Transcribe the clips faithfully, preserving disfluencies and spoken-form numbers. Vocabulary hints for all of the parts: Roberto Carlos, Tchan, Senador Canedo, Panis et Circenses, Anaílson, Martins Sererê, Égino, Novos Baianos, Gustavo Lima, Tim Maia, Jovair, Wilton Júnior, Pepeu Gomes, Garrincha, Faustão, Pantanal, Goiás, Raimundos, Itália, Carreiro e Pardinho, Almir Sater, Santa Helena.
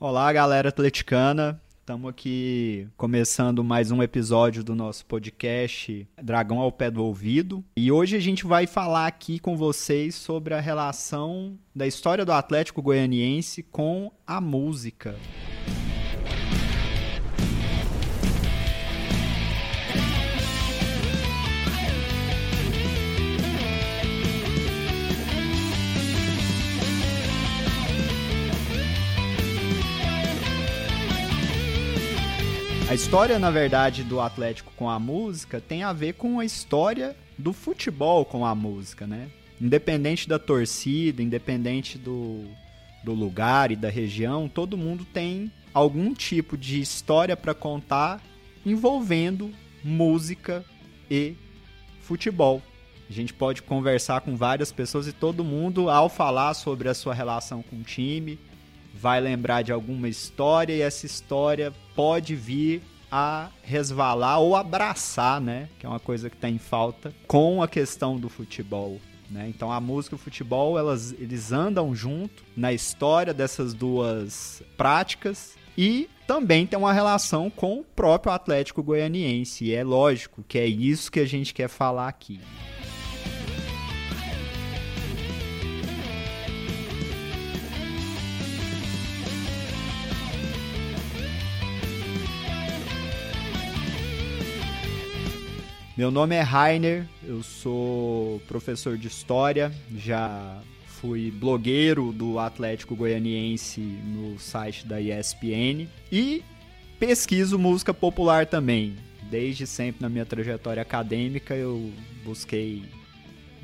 Olá, galera atleticana. Estamos aqui começando mais um episódio do nosso podcast Dragão ao Pé do Ouvido. E hoje a gente vai falar aqui com vocês sobre a relação da história do Atlético Goianiense com a música. A história, na verdade, do Atlético com a música tem a ver com a história do futebol com a música, né? Independente da torcida, independente do, do lugar e da região, todo mundo tem algum tipo de história para contar envolvendo música e futebol. A gente pode conversar com várias pessoas e todo mundo, ao falar sobre a sua relação com o time, vai lembrar de alguma história e essa história pode vir a resvalar ou abraçar, né? Que é uma coisa que está em falta com a questão do futebol, né? Então a música e o futebol, elas, eles andam junto na história dessas duas práticas e também tem uma relação com o próprio Atlético Goianiense. E é lógico que é isso que a gente quer falar aqui. Meu nome é Rainer, eu sou professor de História, já fui blogueiro do Atlético Goianiense no site da E S P N e pesquiso música popular também. Desde sempre na minha trajetória acadêmica eu busquei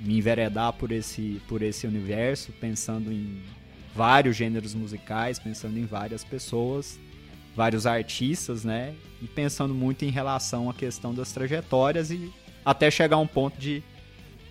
me enveredar por esse, por esse universo, pensando em vários gêneros musicais, pensando em várias pessoas, vários artistas, né? E pensando muito em relação à questão das trajetórias e até chegar a um ponto de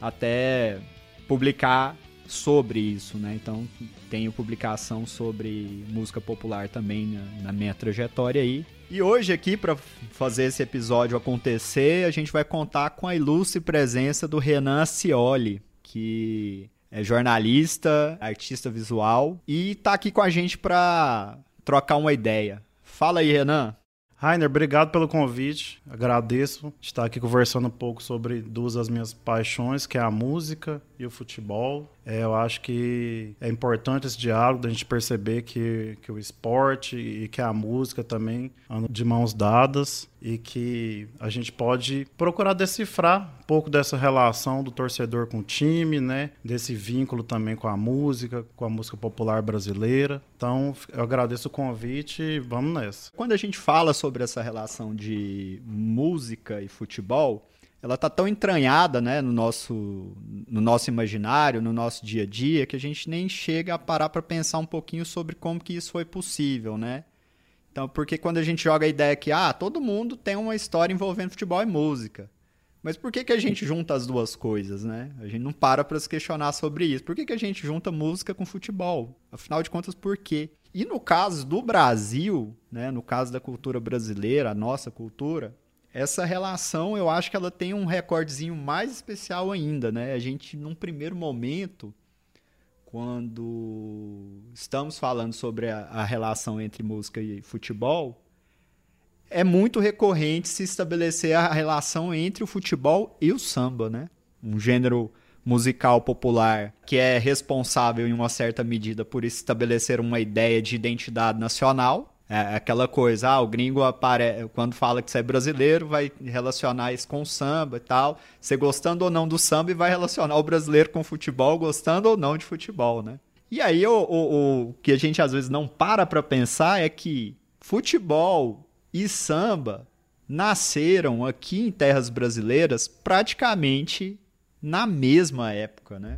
até publicar sobre isso, né? Então, tenho publicação sobre música popular também na, na minha trajetória aí. E hoje aqui, para fazer esse episódio acontecer, a gente vai contar com a ilustre presença do Renan Cioli, que é jornalista, artista visual e tá aqui com a gente para trocar uma ideia. Fala aí, Renan. Rainer, obrigado pelo convite. Agradeço estar aqui conversando um pouco sobre duas das minhas paixões, que é a música e o futebol. É, eu acho que é importante esse diálogo, da gente perceber que, que o esporte e que a música também andam de mãos dadas e que a gente pode procurar decifrar um pouco dessa relação do torcedor com o time, né? Desse vínculo também com a música, com a música popular brasileira. Então, eu agradeço o convite e vamos nessa. Quando a gente fala sobre essa relação de música e futebol, ela tá tão entranhada, né, no nosso, no nosso imaginário, no nosso dia a dia, que a gente nem chega a parar para pensar um pouquinho sobre como que isso foi possível, né? Então, porque quando a gente joga a ideia que, ah, todo mundo tem uma história envolvendo futebol e música, mas por que que a gente junta as duas coisas, né? A gente não para para se questionar sobre isso. Por que que a gente junta música com futebol? Afinal de contas, por quê? E no caso do Brasil, né, no caso da cultura brasileira, a nossa cultura, essa relação, eu acho que ela tem um recordezinho mais especial ainda, né? A gente, num primeiro momento, quando estamos falando sobre a, a relação entre música e futebol, é muito recorrente se estabelecer a relação entre o futebol e o samba, né? Um gênero musical popular que é responsável, em uma certa medida, por estabelecer uma ideia de identidade nacional. É aquela coisa, ah, o gringo apare... quando fala que você é brasileiro, vai relacionar isso com o samba e tal. Você gostando ou não do samba, vai relacionar o brasileiro com o futebol, gostando ou não de futebol, né? E aí o, o, o que a gente às vezes não para pra pensar é que futebol e samba nasceram aqui em terras brasileiras praticamente na mesma época, né?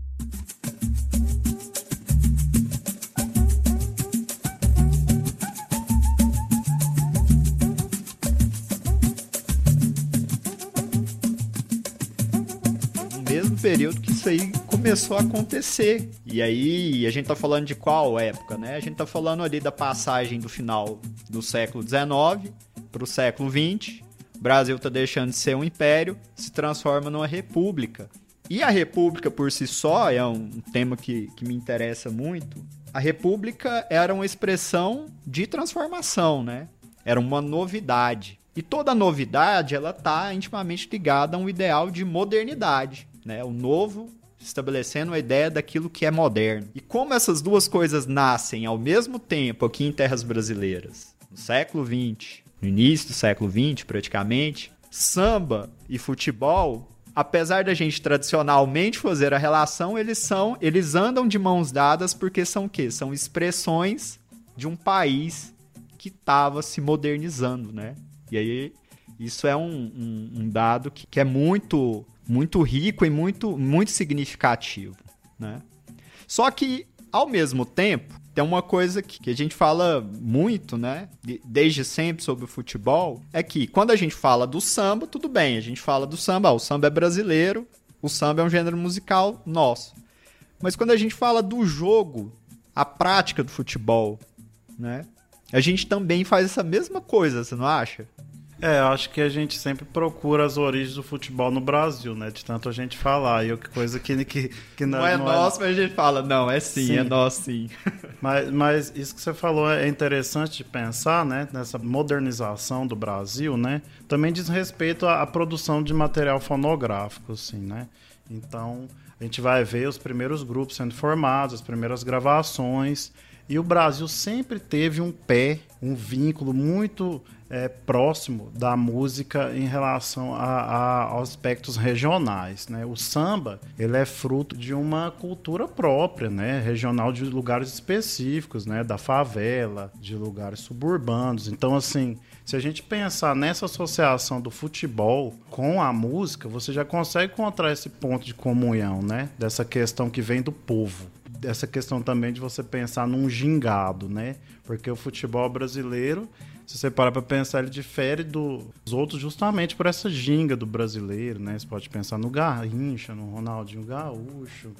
Período que isso aí começou a acontecer. E aí, a gente tá falando de qual época, né? A gente tá falando ali da passagem do final do século dezenove para o século vinte. O Brasil tá deixando de ser um império, se transforma numa república. E a república por si só é um tema que, que me interessa muito. a República era uma expressão de transformação, né? Era uma novidade. E toda novidade, ela está intimamente ligada a um ideal de modernidade, né? O novo estabelecendo a ideia daquilo que é moderno. E como essas duas coisas nascem ao mesmo tempo aqui em terras brasileiras, no século vinte, no início do século vinte praticamente, samba e futebol, apesar da gente tradicionalmente fazer a relação, eles, são, eles andam de mãos dadas porque são o quê? São expressões de um país que estava se modernizando, né? E aí isso é um, um, um dado que, que é muito... muito rico e muito, muito significativo, né? Só que, ao mesmo tempo, tem uma coisa que, que a gente fala muito, né? De, desde sempre sobre o futebol, é que quando a gente fala do samba, tudo bem, a gente fala do samba, ah, o samba é brasileiro, o samba é um gênero musical nosso. Mas quando a gente fala do jogo, a prática do futebol, né? A gente também faz essa mesma coisa, você não acha? É, acho que a gente sempre procura as origens do futebol no Brasil, né? De tanto a gente falar. E eu, que coisa que, que, que não, não é. Não nosso, é... mas a gente fala, não, é sim, sim. é nosso sim. Mas, mas isso que você falou é interessante de pensar, né? Nessa modernização do Brasil, né? Também diz respeito à, à produção de material fonográfico, assim, né? Então, a gente vai ver os primeiros grupos sendo formados, as primeiras gravações. E o Brasil sempre teve um pé, um vínculo muito... É, próximo da música em relação a, a, aos aspectos regionais, né? O samba, ele é fruto de uma cultura própria, né? Regional, de lugares específicos, né? Da favela, de lugares suburbanos. Então, assim, se a gente pensar nessa associação do futebol com a música, você já consegue encontrar esse ponto de comunhão, né? Dessa questão que vem do povo. Dessa questão também de você pensar num gingado, né? Porque o futebol brasileiro... Se você parar para pensar, ele difere dos outros justamente por essa ginga do brasileiro, né? Você pode pensar no Garrincha, no Ronaldinho Gaúcho,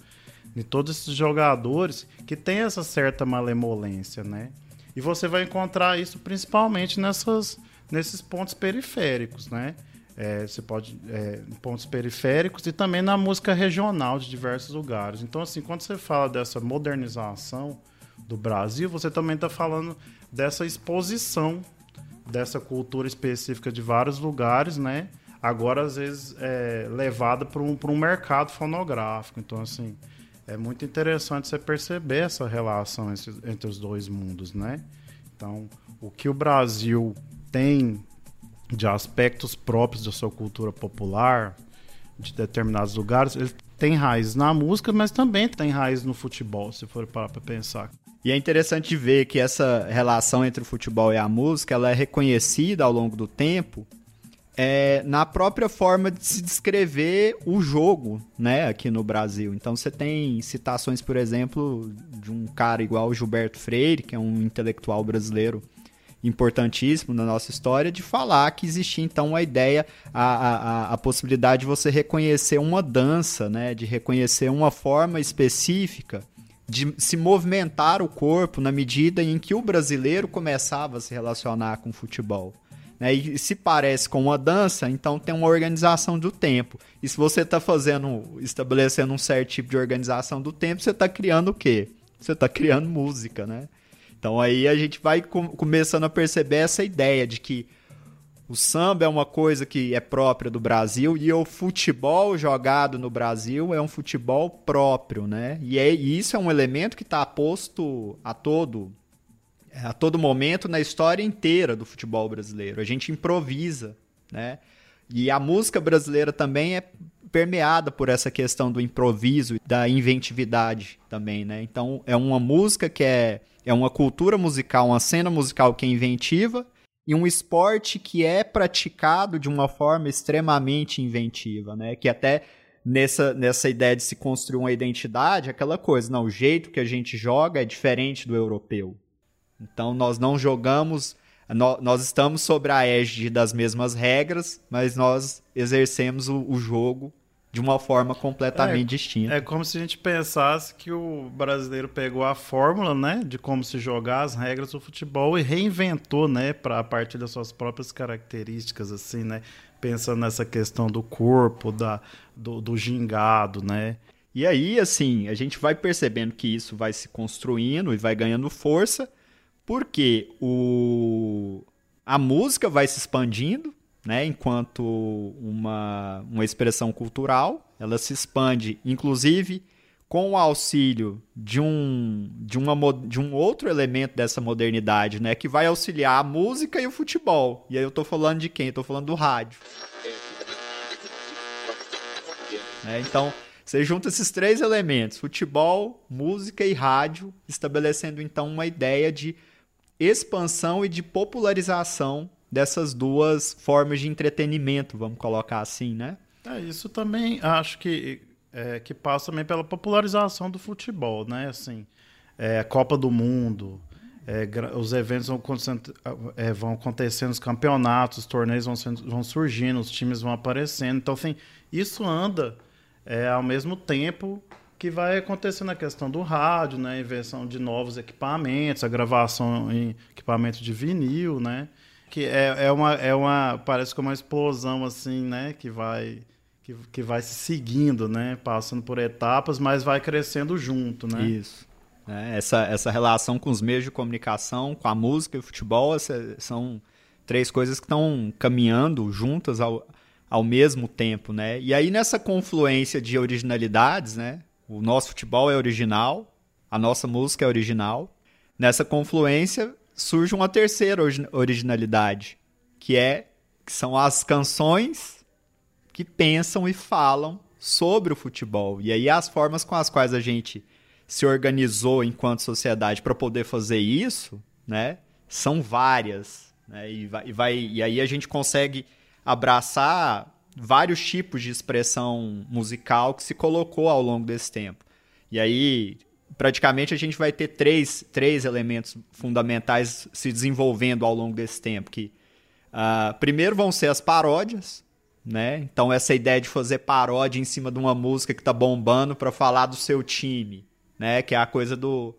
em todos esses jogadores que têm essa certa malemolência, né? E você vai encontrar isso principalmente nessas, nesses pontos periféricos, né? É, você pode é, pontos periféricos e também na música regional de diversos lugares. Então, assim, quando você fala dessa modernização do Brasil, você também está falando dessa exposição dessa cultura específica de vários lugares, né? Agora, às vezes, é levada para um, para um mercado fonográfico. Então, assim, é muito interessante você perceber essa relação entre, entre os dois mundos, né? Então, o que o Brasil tem de aspectos próprios da sua cultura popular, de determinados lugares, ele tem raiz na música, mas também tem raiz no futebol, se for parar para pensar. E é interessante ver que essa relação entre o futebol e a música, ela é reconhecida ao longo do tempo é, na própria forma de se descrever o jogo, né, aqui no Brasil. Então você tem citações, por exemplo, de um cara igual o Gilberto Freire, que é um intelectual brasileiro importantíssimo na nossa história, de falar que existia então a ideia, a, a, a possibilidade de você reconhecer uma dança, né, de reconhecer uma forma específica de se movimentar o corpo na medida em que o brasileiro começava a se relacionar com o futebol, né? E se parece com uma dança, então tem uma organização do tempo. E se você está fazendo, estabelecendo um certo tipo de organização do tempo, você está criando o quê? Você está criando música, né? Então aí a gente vai com, começando a perceber essa ideia de que o samba é uma coisa que é própria do Brasil e o futebol jogado no Brasil é um futebol próprio, né? E, é, e isso é um elemento que está posto a todo, a todo momento na história inteira do futebol brasileiro. A gente improvisa, né? E a música brasileira também é permeada por essa questão do improviso e da inventividade também, né? Então é uma música que é, é uma cultura musical, uma cena musical que é inventiva, e um esporte que é praticado de uma forma extremamente inventiva, né? Que até nessa, nessa ideia de se construir uma identidade, aquela coisa, não, o jeito que a gente joga é diferente do europeu. Então, nós não jogamos, no, nós estamos sobre a égide das mesmas regras, mas nós exercemos o, o jogo de uma forma completamente é, distinta. É como se a gente pensasse que o brasileiro pegou a fórmula, né, de como se jogar, as regras do futebol, e reinventou, né, pra, a partir das suas próprias características, assim, né, pensando nessa questão do corpo, da, do, do gingado, né. E aí, assim, a gente vai percebendo que isso vai se construindo e vai ganhando força, porque o... a música vai se expandindo, né, enquanto uma, uma expressão cultural. Ela se expande, inclusive, com o auxílio de um, de uma, de um outro elemento dessa modernidade, né, que vai auxiliar a música e o futebol. E aí eu tô falando de quem? Eu tô falando do rádio. É, então... Você junta esses três elementos, futebol, música e rádio, estabelecendo então uma ideia de expansão e de popularização dessas duas formas de entretenimento, vamos colocar assim, né? É, isso também acho que, é, que passa também pela popularização do futebol, né? Assim, é, Copa do Mundo, é, os eventos vão acontecendo, é, vão acontecendo, os campeonatos, os torneios vão, sendo, vão surgindo, os times vão aparecendo. Então, assim, isso anda... É, ao mesmo tempo que vai acontecendo a questão do rádio, né? A invenção de novos equipamentos, a gravação em equipamento de vinil, né? Que é, é, uma, é uma... Parece que é uma explosão, assim, né? Que vai, que, que vai se seguindo, né? Passando por etapas, mas vai crescendo junto, né? Isso. É, essa, essa relação com os meios de comunicação, com a música e o futebol, essa, são três coisas que estão caminhando juntas ao... ao mesmo tempo, né? E aí nessa confluência de originalidades, né? O nosso futebol é original, a nossa música é original. Nessa confluência surge uma terceira originalidade, que é que são as canções que pensam e falam sobre o futebol. E aí as formas com as quais a gente se organizou enquanto sociedade para poder fazer isso, né? São várias, né? E vai, e vai, e aí a gente consegue abraçar vários tipos de expressão musical que se colocou ao longo desse tempo. E aí, praticamente, a gente vai ter três, três elementos fundamentais se desenvolvendo ao longo desse tempo. Que, uh, primeiro vão ser as paródias, né? Então, essa ideia de fazer paródia em cima de uma música que está bombando para falar do seu time, né? Que é a coisa do...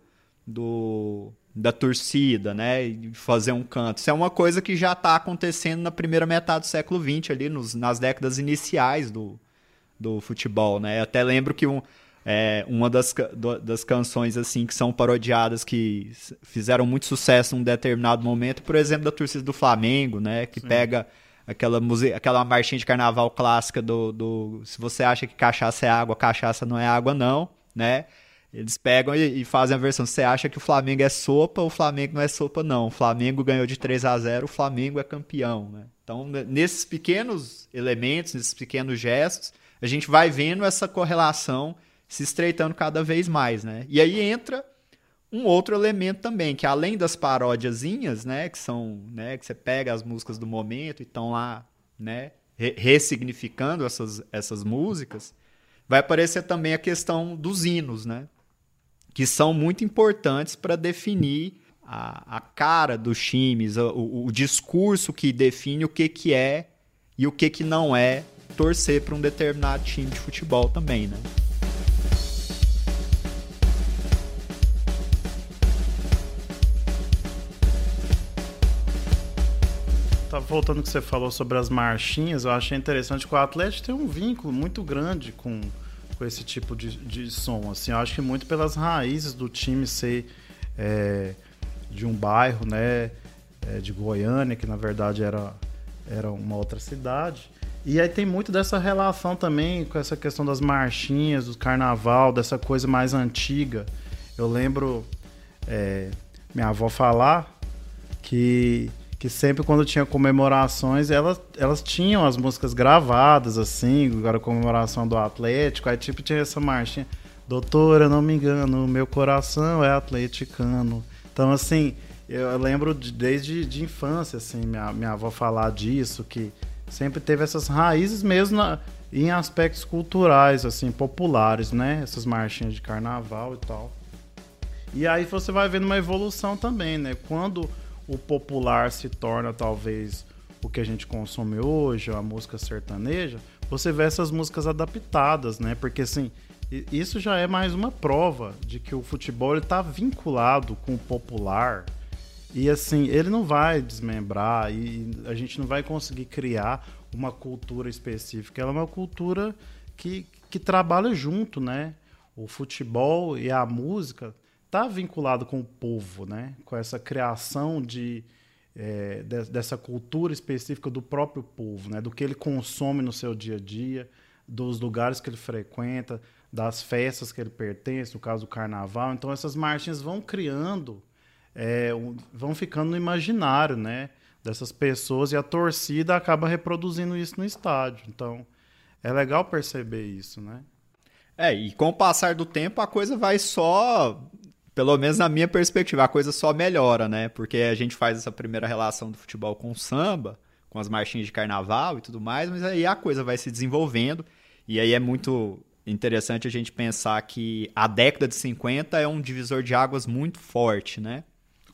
do... da torcida, né, fazer um canto. Isso é uma coisa que já está acontecendo na primeira metade do século vinte, ali nos, nas décadas iniciais do, do futebol, né. Eu até lembro que um, é, uma das, do, das canções, assim, que são parodiadas, que fizeram muito sucesso em um determinado momento, por exemplo, da torcida do Flamengo, né, que Sim. pega aquela, muse... aquela marchinha de carnaval clássica do, do... Se você acha que cachaça é água, cachaça não é água, não, né. Eles pegam e fazem a versão. Você acha que o Flamengo é sopa, o Flamengo não é sopa, não. O Flamengo ganhou de três a zero, o Flamengo é campeão, né? Então, nesses pequenos elementos, nesses pequenos gestos, a gente vai vendo essa correlação se estreitando cada vez mais, né? E aí entra um outro elemento também, que além das paródiazinhas, né? Que são, né? Que você pega as músicas do momento e estão lá, né? Ressignificando essas, essas músicas, vai aparecer também a questão dos hinos, né? Que são muito importantes para definir a, a cara dos times, o, o discurso que define o que, que é e o que, que não é torcer para um determinado time de futebol também, né? Voltando ao que você falou sobre as marchinhas, eu achei interessante que o Atlético tem um vínculo muito grande com, com esse tipo de, de som. Assim, eu acho que muito pelas raízes do time ser é, de um bairro, né, é, de Goiânia, que na verdade era, era uma outra cidade. E aí tem muito dessa relação também com essa questão das marchinhas, do carnaval, dessa coisa mais antiga. Eu lembro é, minha avó falar que... que sempre quando tinha comemorações, elas, elas tinham as músicas gravadas, assim, agora a comemoração do Atlético, aí tipo tinha essa marchinha, doutora, não me engano, meu coração é atleticano. Então, assim, eu lembro de, desde de infância, assim, minha, minha avó falar disso, que sempre teve essas raízes mesmo na, em aspectos culturais, assim, populares, né? Essas marchinhas de carnaval e tal. E aí você vai vendo uma evolução também, né? Quando o popular se torna talvez o que a gente consome hoje, a música sertaneja, você vê essas músicas adaptadas, né? Porque assim, isso já é mais uma prova de que o futebol está vinculado com o popular e assim, ele não vai desmembrar e a gente não vai conseguir criar uma cultura específica, ela é uma cultura que, que trabalha junto, né? o futebol e a música está vinculado com o povo, né? Com essa criação de, é, de, dessa cultura específica do próprio povo, né? Do que ele consome no seu dia a dia, dos lugares que ele frequenta, das festas que ele pertence, no caso do carnaval. Então essas marchinhas vão criando, é, vão ficando no imaginário, né? Dessas pessoas, e a torcida acaba reproduzindo isso no estádio. Então é legal perceber isso, né? É, e com o passar do tempo a coisa vai só, pelo menos na minha perspectiva, a coisa só melhora, né? Porque a gente faz essa primeira relação do futebol com o samba, com as marchinhas de carnaval e tudo mais, mas aí a coisa vai se desenvolvendo, e aí é muito interessante a gente pensar que a década de cinquenta é um divisor de águas muito forte, né?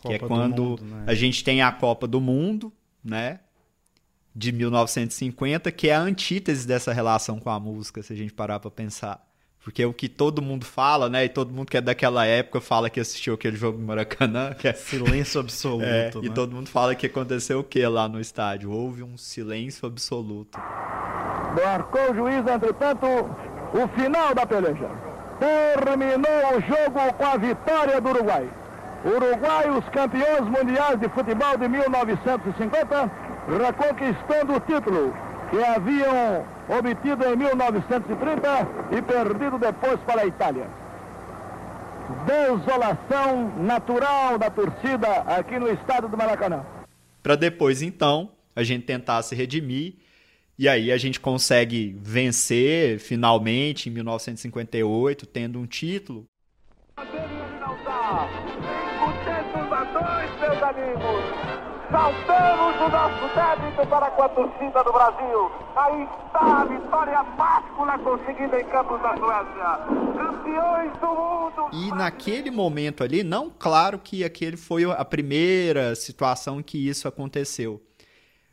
Copa que é quando mundo, né? A gente tem a Copa do Mundo, né? De mil novecentos e cinquenta, que é a antítese dessa relação com a música, se a gente parar para pensar. Porque o que todo mundo fala, né? E todo mundo que é daquela época fala que assistiu aquele jogo do Maracanã. Que é... Silêncio absoluto, é, né? E todo mundo fala que aconteceu o quê lá no estádio? Houve um silêncio absoluto. Marcou o juiz, entretanto, o final da peleja. Terminou o jogo com a vitória do Uruguai. Uruguai, os campeões mundiais de futebol de mil novecentos e cinquenta, reconquistando o título que haviam obtido em mil novecentos e trinta e perdido depois para a Itália. Desolação natural da torcida aqui no estádio do Maracanã. Para depois, então, a gente tentar se redimir, e aí a gente consegue vencer finalmente em mil novecentos e cinquenta e oito, tendo um título. Saltamos o nosso débito para com a torcida do Brasil. Aí está a vitória máscula conseguida em Campos da Suécia. Campeões do mundo! E naquele momento ali, não, claro que aquele foi a primeira situação que isso aconteceu.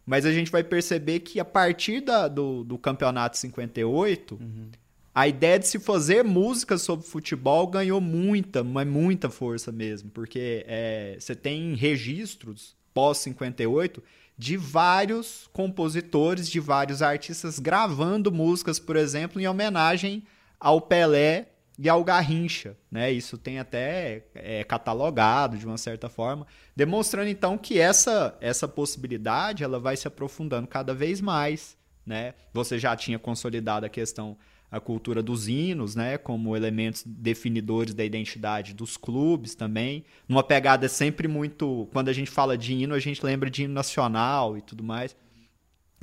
Mas a gente vai perceber que a partir da, do, do campeonato cinquenta e oito, uhum. a ideia de se fazer música sobre futebol ganhou muita, mas muita força mesmo. Porque é, você tem registros pós-cinquenta e oito, de vários compositores, de vários artistas gravando músicas, por exemplo, em homenagem ao Pelé e ao Garrincha, né? Isso tem até é, catalogado, de uma certa forma, demonstrando, então, que essa, essa possibilidade ela vai se aprofundando cada vez mais, né? Você já tinha consolidado a questão, a cultura dos hinos, né, como elementos definidores da identidade dos clubes também, numa pegada sempre muito... Quando a gente fala de hino, a gente lembra de hino nacional e tudo mais,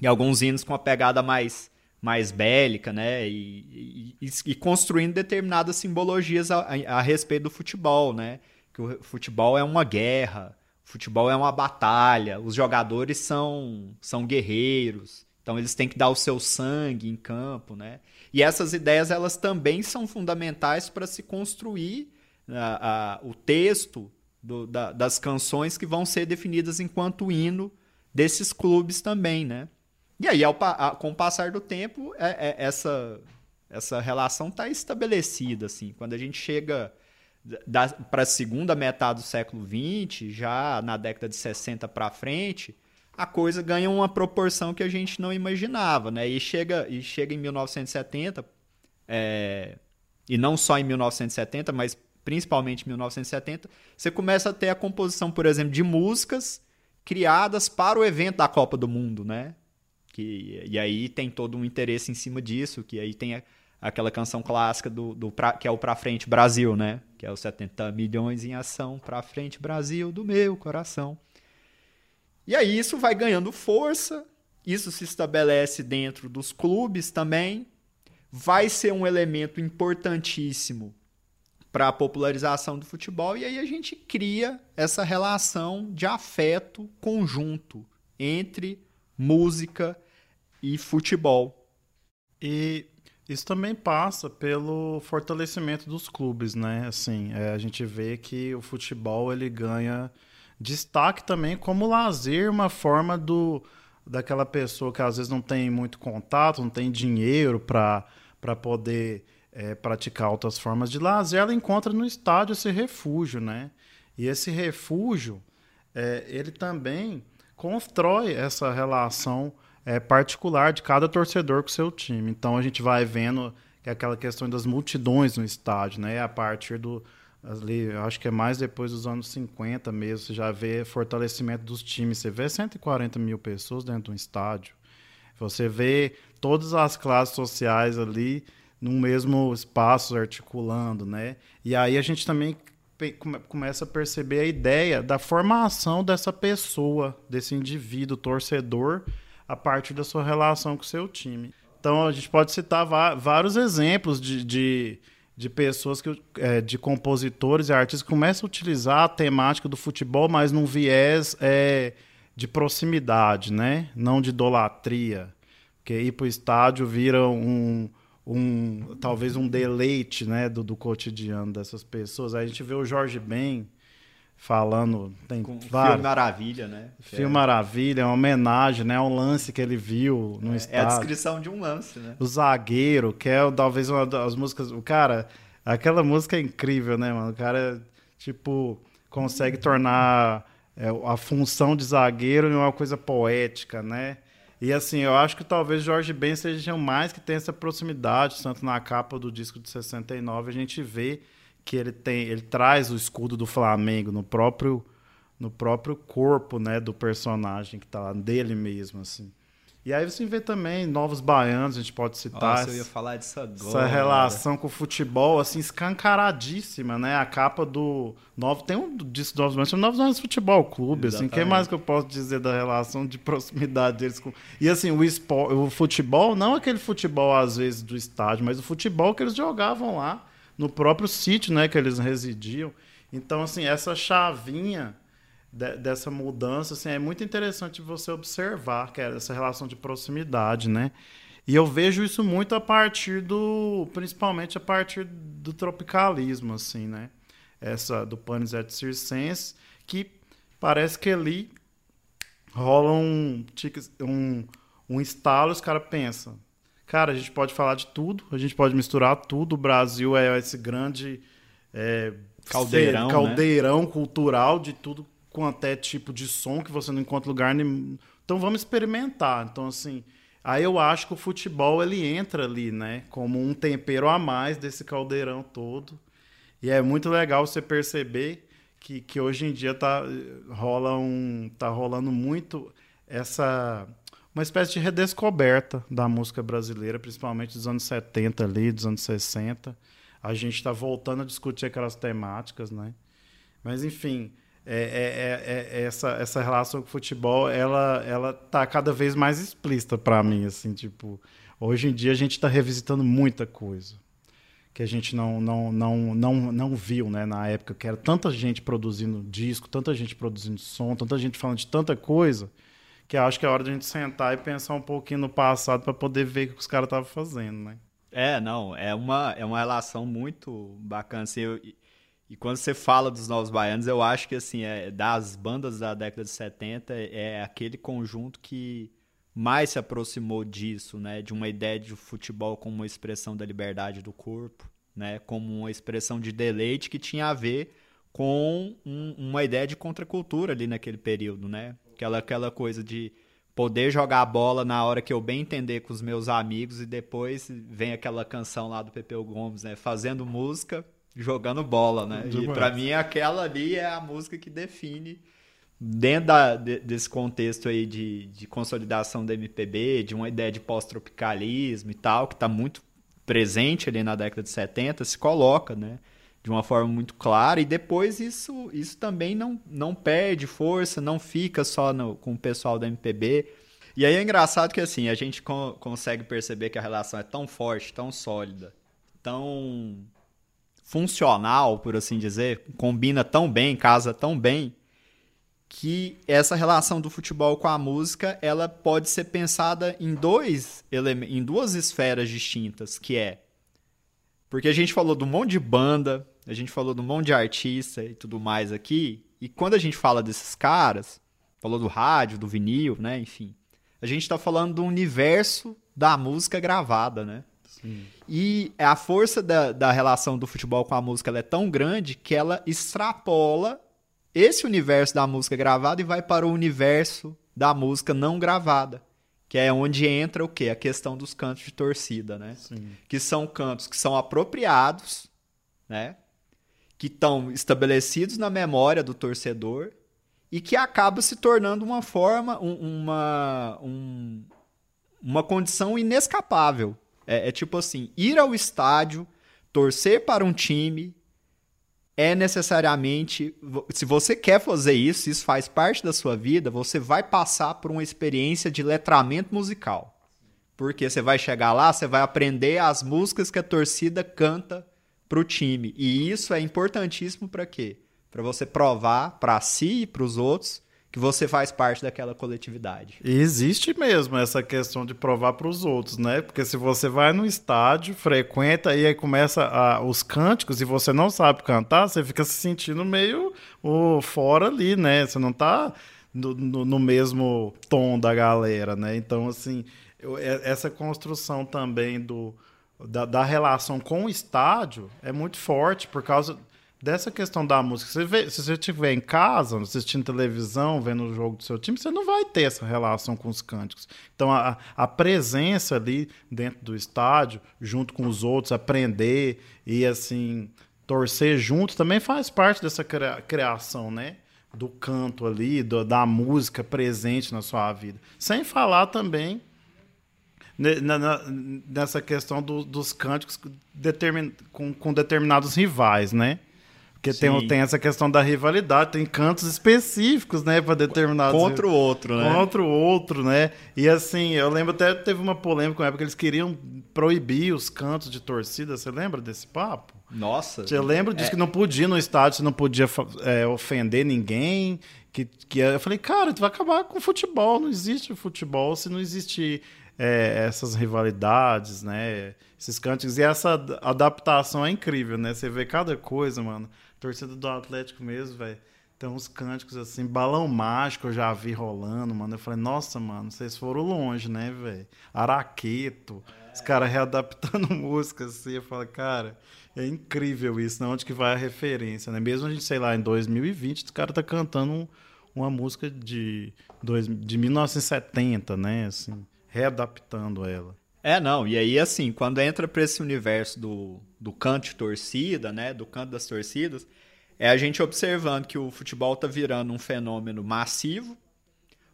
e alguns hinos com uma pegada mais, mais bélica, né, e, e, e construindo determinadas simbologias a, a, a respeito do futebol, né, que o futebol é uma guerra, o futebol é uma batalha, os jogadores são, são guerreiros, então eles têm que dar o seu sangue em campo, né? E essas ideias elas também são fundamentais para se construir a, a, o texto do, da, das canções que vão ser definidas enquanto hino desses clubes também, né? E aí, ao, a, com o passar do tempo, é, é, essa, essa relação está estabelecida, assim. Quando a gente chega para a segunda metade do século vinte, já na década de sessenta para frente, a coisa ganha uma proporção que a gente não imaginava, né? E chega, e chega em mil novecentos e setenta, é, e não só em mil novecentos e setenta, mas principalmente em mil novecentos e setenta, você começa a ter a composição, por exemplo, de músicas criadas para o evento da Copa do Mundo, né? Que, e aí tem todo um interesse em cima disso, que aí tem a, aquela canção clássica do, do pra, que é o Pra Frente Brasil, né? Que é os setenta milhões em ação, Pra Frente Brasil do meu coração. E aí isso vai ganhando força, isso se estabelece dentro dos clubes também, vai ser um elemento importantíssimo para a popularização do futebol, e aí a gente cria essa relação de afeto conjunto entre música e futebol. E isso também passa pelo fortalecimento dos clubes, né? Assim, é, a gente vê que o futebol ele ganha... destaque também como lazer, uma forma do, daquela pessoa que às vezes não tem muito contato, não tem dinheiro para poder é, praticar outras formas de lazer, ela encontra no estádio esse refúgio, né? E esse refúgio, é, ele também constrói essa relação é, particular de cada torcedor com o seu time. Então a gente vai vendo que é aquela questão das multidões no estádio, né? A partir do... ali, acho que é mais depois dos anos cinquenta mesmo, você já vê fortalecimento dos times, você vê cento e quarenta mil pessoas dentro de um estádio, você vê todas as classes sociais ali num mesmo espaço articulando, né? E aí a gente também começa a perceber a ideia da formação dessa pessoa, desse indivíduo torcedor, a partir da sua relação com o seu time. Então a gente pode citar vários exemplos de... de de pessoas, que, de compositores e artistas que começam a utilizar a temática do futebol, mas num viés é, de proximidade, né? Não de idolatria. Porque ir para o estádio vira um, um, talvez um deleite, né? do, do cotidiano dessas pessoas. Aí a gente vê o Jorge Ben falando... Tem Com vários, Filme Maravilha, né? Filme é. Maravilha, é uma homenagem, né? É um lance que ele viu no é, estádio. É a descrição de um lance, né? O Zagueiro, que é talvez uma das músicas... O cara, aquela música é incrível, né, mano? O cara, tipo, consegue tornar é, a função de zagueiro em uma coisa poética, né? E assim, eu acho que talvez Jorge Ben seja o mais que tem essa proximidade, tanto na capa do disco de sessenta e nove, a gente vê que ele tem, ele traz o escudo do Flamengo no próprio, no próprio corpo, né, do personagem que tá lá, dele mesmo, assim. E aí você vê também Novos Baianos, a gente pode citar. Nossa, eu ia falar disso agora. Essa relação com o futebol, assim, escancaradíssima, né? A capa do Novo, tem um disco do Novos Baianos, Novos Baianos Futebol Clube, exatamente. Assim, o que mais que eu posso dizer da relação de proximidade deles com... E assim, o, espo... o futebol, não aquele futebol, às vezes, do estádio, mas o futebol que eles jogavam lá, no próprio sítio, né, que eles residiam. Então, assim, essa chavinha de, dessa mudança, assim, é muito interessante você observar, que é essa relação de proximidade, né? E eu vejo isso muito a partir do... principalmente a partir do tropicalismo, assim, né? Essa do Panis et Circenses, que parece que ali rola um, um, um estalo e os caras pensam, cara, a gente pode falar de tudo, a gente pode misturar tudo. O Brasil é esse grande é, caldeirão, caldeirão né? cultural de tudo quanto é tipo de som que você não encontra lugar nenhum. Então vamos experimentar. Então, assim, aí eu acho que o futebol ele entra ali, né? Como um tempero a mais desse caldeirão todo. E é muito legal você perceber que, que hoje em dia tá, rola um, tá rolando muito essa... uma espécie de redescoberta da música brasileira, principalmente dos anos setenta ali, dos anos sessenta. A gente está voltando a discutir aquelas temáticas, né? Mas, enfim, é, é, é, é essa, essa relação com o futebol, ela, ela tá cada vez mais explícita para mim, assim, tipo, hoje em dia a gente está revisitando muita coisa que a gente não, não, não, não, não viu, né? Na época, que era tanta gente produzindo disco, tanta gente produzindo som, tanta gente falando de tanta coisa, que acho que é hora de a gente sentar e pensar um pouquinho no passado para poder ver o que os caras estavam fazendo, né? É, não, é uma, é uma relação muito bacana, assim, eu, e, e quando você fala dos Novos Baianos, eu acho que, assim, é, das bandas da década de setenta, é aquele conjunto que mais se aproximou disso, né? De uma ideia de futebol como uma expressão da liberdade do corpo, né? Como uma expressão de deleite que tinha a ver com um, uma ideia de contracultura ali naquele período, né? Aquela, aquela coisa de poder jogar a bola na hora que eu bem entender com os meus amigos e depois vem aquela canção lá do Pepeu Gomes, né? Fazendo música, jogando bola, né? Demais. E pra mim aquela ali é a música que define dentro da, de, desse contexto aí de, de consolidação da M P B, de uma ideia de pós-tropicalismo e tal, que tá muito presente ali na década de setenta, se coloca, né? De uma forma muito clara, e depois isso, isso também não, não perde força, não fica só no, com o pessoal da M P B. E aí é engraçado que assim, a gente co- consegue perceber que a relação é tão forte, tão sólida, tão funcional, por assim dizer, combina tão bem, casa tão bem, que essa relação do futebol com a música ela pode ser pensada em, dois elemen- em duas esferas distintas, que é, porque a gente falou de um monte de banda, a gente falou de um monte de artista e tudo mais aqui. E quando a gente fala desses caras, falou do rádio, do vinil, né? Enfim, a gente tá falando do universo da música gravada, né? Sim. E a força da, da relação do futebol com a música ela é tão grande que ela extrapola esse universo da música gravada e vai para o universo da música não gravada, que é onde entra o quê? A questão dos cantos de torcida, né? Sim. Que são cantos que são apropriados, né? Que estão estabelecidos na memória do torcedor e que acaba se tornando uma forma, um, uma, um, uma condição inescapável. É, é tipo assim, ir ao estádio, torcer para um time, é necessariamente, se você quer fazer isso, se isso faz parte da sua vida, você vai passar por uma experiência de letramento musical. Porque você vai chegar lá, você vai aprender as músicas que a torcida canta para o time. E isso é importantíssimo para quê? Para você provar para si e para os outros que você faz parte daquela coletividade. E existe mesmo essa questão de provar para os outros, né? Porque se você vai no estádio, frequenta e aí começa a, os cânticos e você não sabe cantar, você fica se sentindo meio oh, fora ali, né? Você não tá no, no, no mesmo tom da galera, né? Então, assim, eu, essa construção também do, da, da relação com o estádio é muito forte por causa dessa questão da música. Você vê, se você estiver em casa, assistindo televisão, vendo o jogo do seu time, você não vai ter essa relação com os cânticos. Então, a, a presença ali dentro do estádio, junto com os outros, aprender e, assim, torcer junto, também faz parte dessa criação, né? Do canto ali, do, da música presente na sua vida. Sem falar também Na, na, nessa questão do, dos cânticos determin, com, com determinados rivais, né? Porque tem, tem essa questão da rivalidade, tem cantos específicos, né, para determinados... Contra o outro, né? Contra o outro, né? E assim, eu lembro até teve uma polêmica na época que eles queriam proibir os cantos de torcida, você lembra desse papo? Nossa! Você lembra disso, é. que não podia no estádio, você não podia é, ofender ninguém, que, que... Eu falei, cara, tu vai acabar com o futebol, não existe futebol se não existir É, essas rivalidades, né? Esses cânticos. E essa adaptação é incrível, né? Você vê cada coisa, mano. Torcida do Atlético mesmo, velho. Tem uns cânticos assim, balão mágico eu já vi rolando, mano. Eu falei, nossa, mano, vocês foram longe, né, velho? Araqueto. É. Os caras readaptando música assim. Eu falo, cara, é incrível isso, né? Onde que vai a referência, né? Mesmo a gente, sei lá, em dois mil e vinte, os caras tá cantando um, uma música de, dois, de mil novecentos e setenta, né? Assim, readaptando ela. É, não, e aí assim, quando entra para esse universo do, do canto de torcida, né, do canto das torcidas, é a gente observando que o futebol tá virando um fenômeno massivo,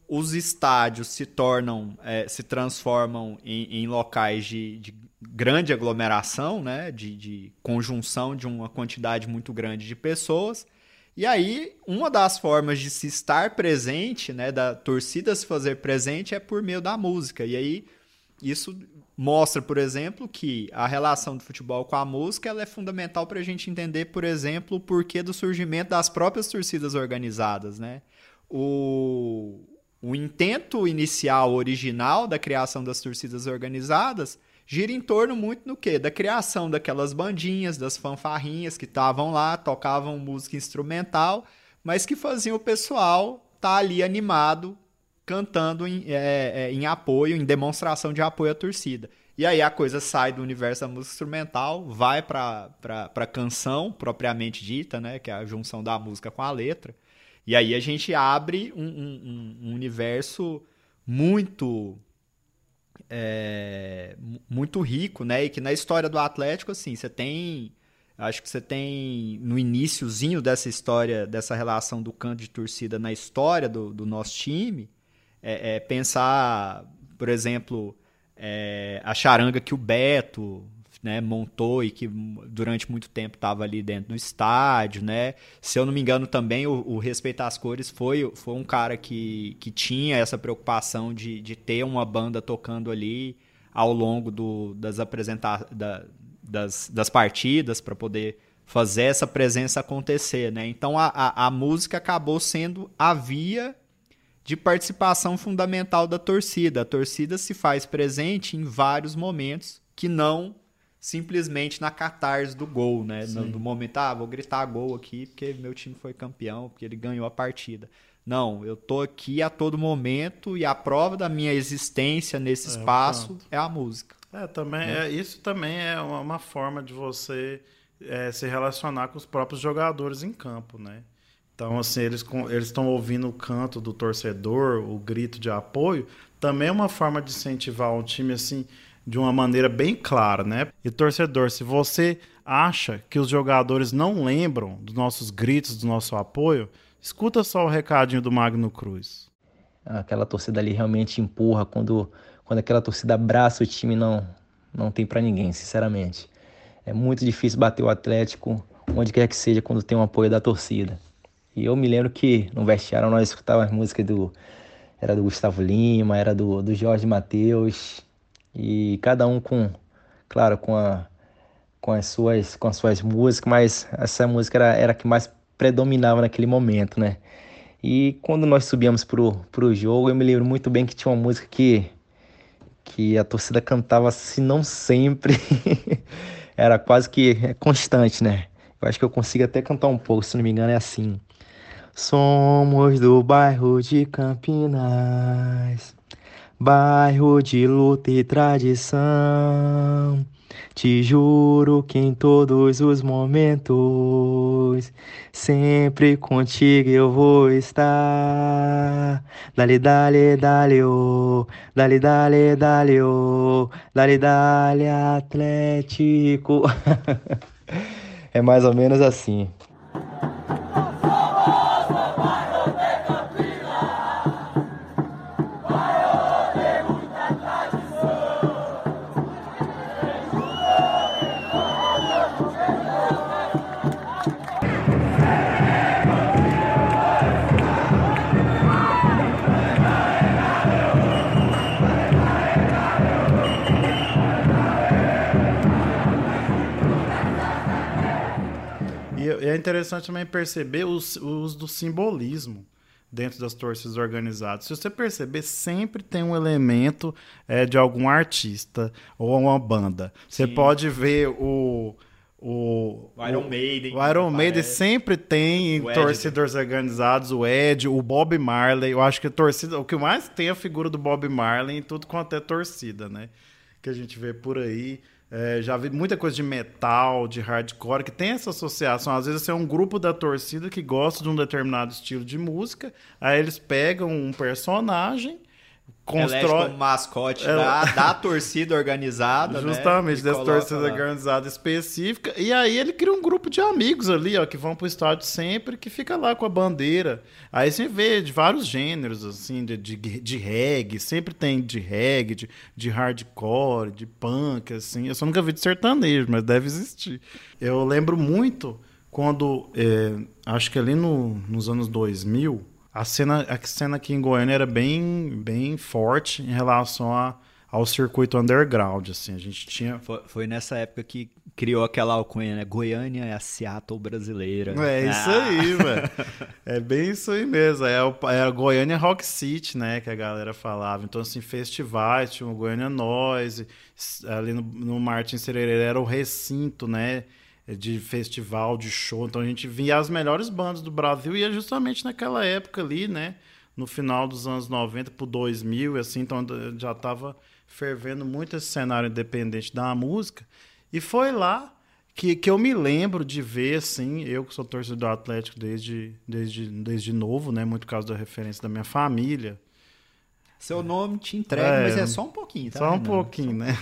os estádios se tornam, é, se transformam em, em locais de, de grande aglomeração, né, de, de conjunção de uma quantidade muito grande de pessoas, e aí, uma das formas de se estar presente, né, da torcida se fazer presente, é por meio da música. E aí, isso mostra, por exemplo, que a relação do futebol com a música ela é fundamental para a gente entender, por exemplo, o porquê do surgimento das próprias torcidas organizadas, né? O, o intento inicial, original da criação das torcidas organizadas gira em torno muito no quê? Da criação daquelas bandinhas, das fanfarrinhas que estavam lá, tocavam música instrumental, mas que faziam o pessoal estar ali animado, cantando em, é, é, em apoio, em demonstração de apoio à torcida. E aí a coisa sai do universo da música instrumental, vai para a canção propriamente dita, né? Que é a junção da música com a letra. E aí a gente abre um, um, um universo muito... É, muito rico, né? E que na história do Atlético, assim, você tem... Acho que você tem, no iniciozinho dessa história, dessa relação do canto de torcida na história do, do nosso time, é, é, pensar, por exemplo, é, a charanga que o Beto, né, montou e que durante muito tempo estava ali dentro do estádio, né? Se eu não me engano também, o, o Respeitar as Cores foi, foi um cara que, que tinha essa preocupação de, de ter uma banda tocando ali ao longo do, das, apresenta- da, das, das partidas para poder fazer essa presença acontecer, né? Então a, a, a música acabou sendo a via de participação fundamental da torcida. A torcida se faz presente em vários momentos que não simplesmente na catarse do gol, né? No, do momento, ah, vou gritar gol aqui porque meu time foi campeão, porque ele ganhou a partida. Não, eu tô aqui a todo momento e a prova da minha existência nesse é, espaço é a música. É, também, né? é, isso também é uma, uma forma de você é, se relacionar com os próprios jogadores em campo, né? Então, assim, eles eles estão ouvindo o canto do torcedor, o grito de apoio. Também é uma forma de incentivar um time, assim, de uma maneira bem clara, né? E torcedor, se você acha que os jogadores não lembram dos nossos gritos, do nosso apoio, escuta só o recadinho do Magno Cruz. Aquela torcida ali realmente empurra. Quando, quando aquela torcida abraça o time, não, não tem para ninguém, sinceramente. É muito difícil bater o Atlético, onde quer que seja, quando tem o apoio da torcida. E eu me lembro que no vestiário nós escutávamos as músicas do... Era do Gustavo Lima, era do, do Jorge Mateus. E cada um com, claro, com, a, com, as, suas, com as suas músicas, mas essa música era, era a que mais predominava naquele momento, né? E quando nós subíamos pro, pro jogo, eu me lembro muito bem que tinha uma música que, que a torcida cantava, se não sempre, era quase que constante, né? Eu acho que eu consigo até cantar um pouco, se não me engano é assim. Somos do bairro de Campinas, bairro de luta e tradição. Te juro que em todos os momentos, sempre contigo eu vou estar. Dale, dale, dale, oh, dale, dale, dale, oh, dale, dale, Atlético. É mais ou menos assim. É interessante também perceber o uso do simbolismo dentro das torcidas organizadas. Se você perceber, sempre tem um elemento é, de algum artista ou uma banda. Sim. Você pode ver o... O, o Iron Maiden. O Iron Maiden sempre tem em torcidas organizadas, o Ed, o Bob Marley. Eu acho que a torcida, o que mais tem é a figura do Bob Marley em tudo quanto é torcida, né? Que a gente vê por aí. É, já vi muita coisa de metal, de hardcore, que tem essa associação. Às vezes você é um grupo da torcida que gosta de um determinado estilo de música, aí eles pegam um personagem, constrói como mascote é... da, da torcida organizada, justamente, né? Dessa torcida lá. Organizada específica, e aí ele cria um grupo de amigos ali, ó, que vão pro estádio sempre, que fica lá com a bandeira. Aí você vê de vários gêneros, assim, de, de, de reggae, sempre tem de reggae, de, de hardcore, de punk, assim. Eu só nunca vi de sertanejo, mas deve existir. Eu lembro muito quando, é, acho que ali no, nos anos dois mil, A cena, a cena aqui em Goiânia era bem, bem forte em relação a, ao circuito underground, assim, a gente tinha... Foi, foi nessa época que criou aquela alcunha, né? Goiânia é a Seattle brasileira. É isso ah. aí, velho. É bem isso aí mesmo. É, o, é a Goiânia Rock City, né? Que a galera falava. Então, assim, festivais, tinha o Goiânia Noise, ali no, no Martins Sererê era o recinto, né? De festival, de show. Então a gente via as melhores bandas do Brasil e é justamente naquela época ali, né? No final dos anos noventa pro dois mil, assim, então já estava fervendo muito esse cenário independente da música. E foi lá que, que eu me lembro de ver, assim, eu que sou torcedor atlético desde, desde, desde novo, né? Muito por causa da referência da minha família. Seu nome te entrega, é, mas é só um pouquinho, tá? Só um não, pouquinho, não. né?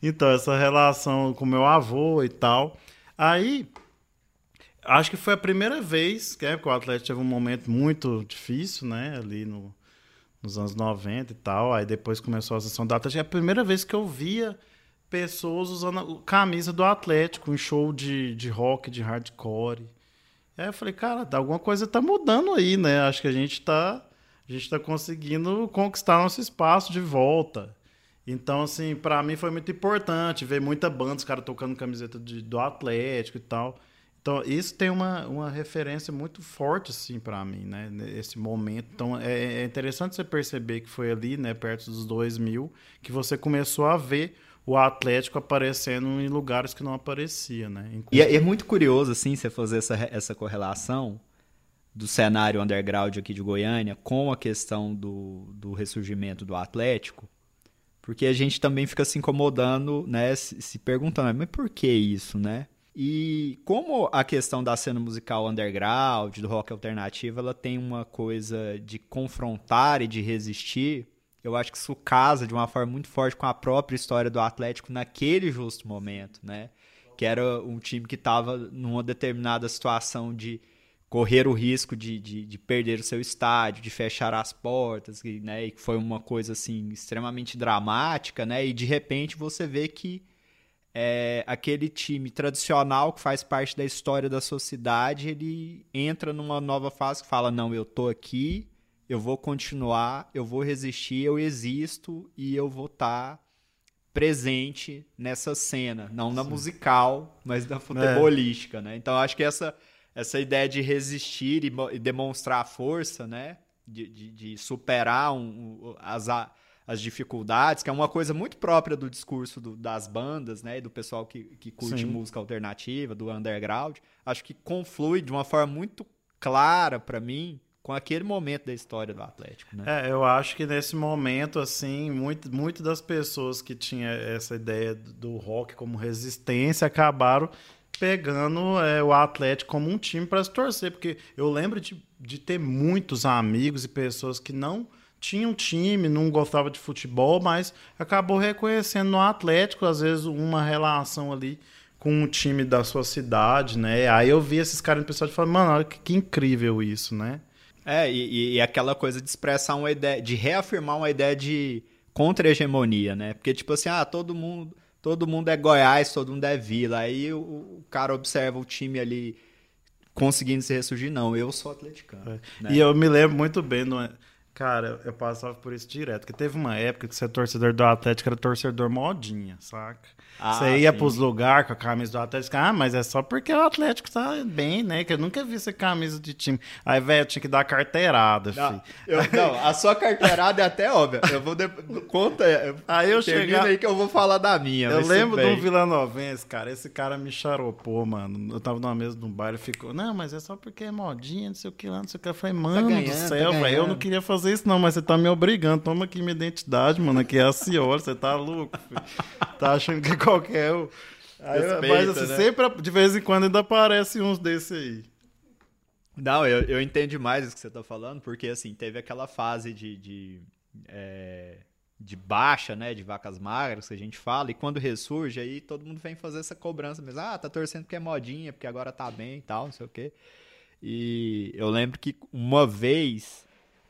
Então, essa relação com meu avô e tal... Aí, acho que foi a primeira vez que, é, que o Atlético teve um momento muito difícil, né? Ali no, nos anos noventa e tal. Aí depois começou a sessão do Atlético. É a primeira vez que eu via pessoas usando camisa do Atlético, um show de, de rock, de hardcore. Aí eu falei, cara, alguma coisa tá mudando aí, né? Acho que a gente tá, a gente tá conseguindo conquistar nosso espaço de volta. Então, assim, pra mim foi muito importante ver muita banda, os caras tocando camiseta de, do Atlético e tal. Então, isso tem uma, uma referência muito forte, assim, pra mim, né? Esse momento. Então, é, é interessante você perceber que foi ali, né, perto dos dois mil, que você começou a ver o Atlético aparecendo em lugares que não aparecia, né? Inclusive... E é, é muito curioso, assim, você fazer essa, essa correlação do cenário underground aqui de Goiânia com a questão do, do ressurgimento do Atlético. Porque a gente também fica se incomodando, né? Se, se perguntando, mas por que isso, né? E como a questão da cena musical underground, do rock alternativo, ela tem uma coisa de confrontar e de resistir, eu acho que isso casa de uma forma muito forte com a própria história do Atlético naquele justo momento, né? Que era um time que estava numa determinada situação de correr o risco de, de, de perder o seu estádio, de fechar as portas, né? E foi uma coisa assim, extremamente dramática, né? E de repente você vê que é, aquele time tradicional que faz parte da história da sua cidade, ele entra numa nova fase que fala, não, eu tô aqui, eu vou continuar, eu vou resistir, eu existo e eu vou estar... Tá presente nessa cena, não na Sim. musical, mas na futebolística, é. né? Então, acho que essa, essa ideia de resistir e, e demonstrar a força, né? De, de, de superar um, as, as dificuldades, que é uma coisa muito própria do discurso do, das bandas, né? E do pessoal que, que curte Sim. música alternativa, do underground, acho que conflui de uma forma muito clara para mim com aquele momento da história do Atlético, né? É, eu acho que nesse momento, assim, muito, muito das pessoas que tinham essa ideia do rock como resistência acabaram pegando é, o Atlético como um time para se torcer, porque eu lembro de, de ter muitos amigos e pessoas que não tinham time, não gostavam de futebol, mas acabou reconhecendo no Atlético, às vezes, uma relação ali com o time da sua cidade, né? Aí eu vi esses caras no pessoal e falei, mano, olha que, que incrível isso, né? É, e, e aquela coisa de expressar uma ideia, de reafirmar uma ideia de contra-hegemonia, né? Porque, tipo assim, ah, todo mundo, todo mundo é Goiás, todo mundo é Vila. Aí o, o cara observa o time ali conseguindo se ressurgir. Não, eu sou atleticano. É. Né? E eu me lembro muito bem, não é? Cara, eu passava por isso direto, porque teve uma época que você é torcedor do Atlético, era torcedor modinha, saca? Ah, você ia sim. pros lugares com a camisa do Atlético, ah, mas é só porque o Atlético tá bem, né? Que eu nunca vi essa camisa de time. Aí, velho, eu tinha que dar carteirada, filho. Eu, não, a sua carteirada é até óbvia. Eu vou... De... Conta... Aí eu cheguei... aí que eu vou falar da minha. Eu lembro de um vilanovense, cara, esse cara me xaropou, mano. Eu tava numa mesa de um bar, ele ficou, não, mas é só porque é modinha, não sei o que lá, não sei o que. Eu falei, mano do céu, velho, eu não queria fazer isso não, mas você tá me obrigando, toma aqui minha identidade, mano, aqui é a senhora, você tá louco, filho. Tá achando que qualquer um... Aí, respeita, mas assim, né? Sempre, de vez em quando ainda aparece uns desse aí. Não, eu, eu entendo demais isso que você tá falando, porque assim, teve aquela fase de de, é, de baixa, né, de vacas magras que a gente fala, e quando ressurge aí todo mundo vem fazer essa cobrança mesmo, ah, tá torcendo porque é modinha, porque agora tá bem e tal, não sei o quê. E eu lembro que uma vez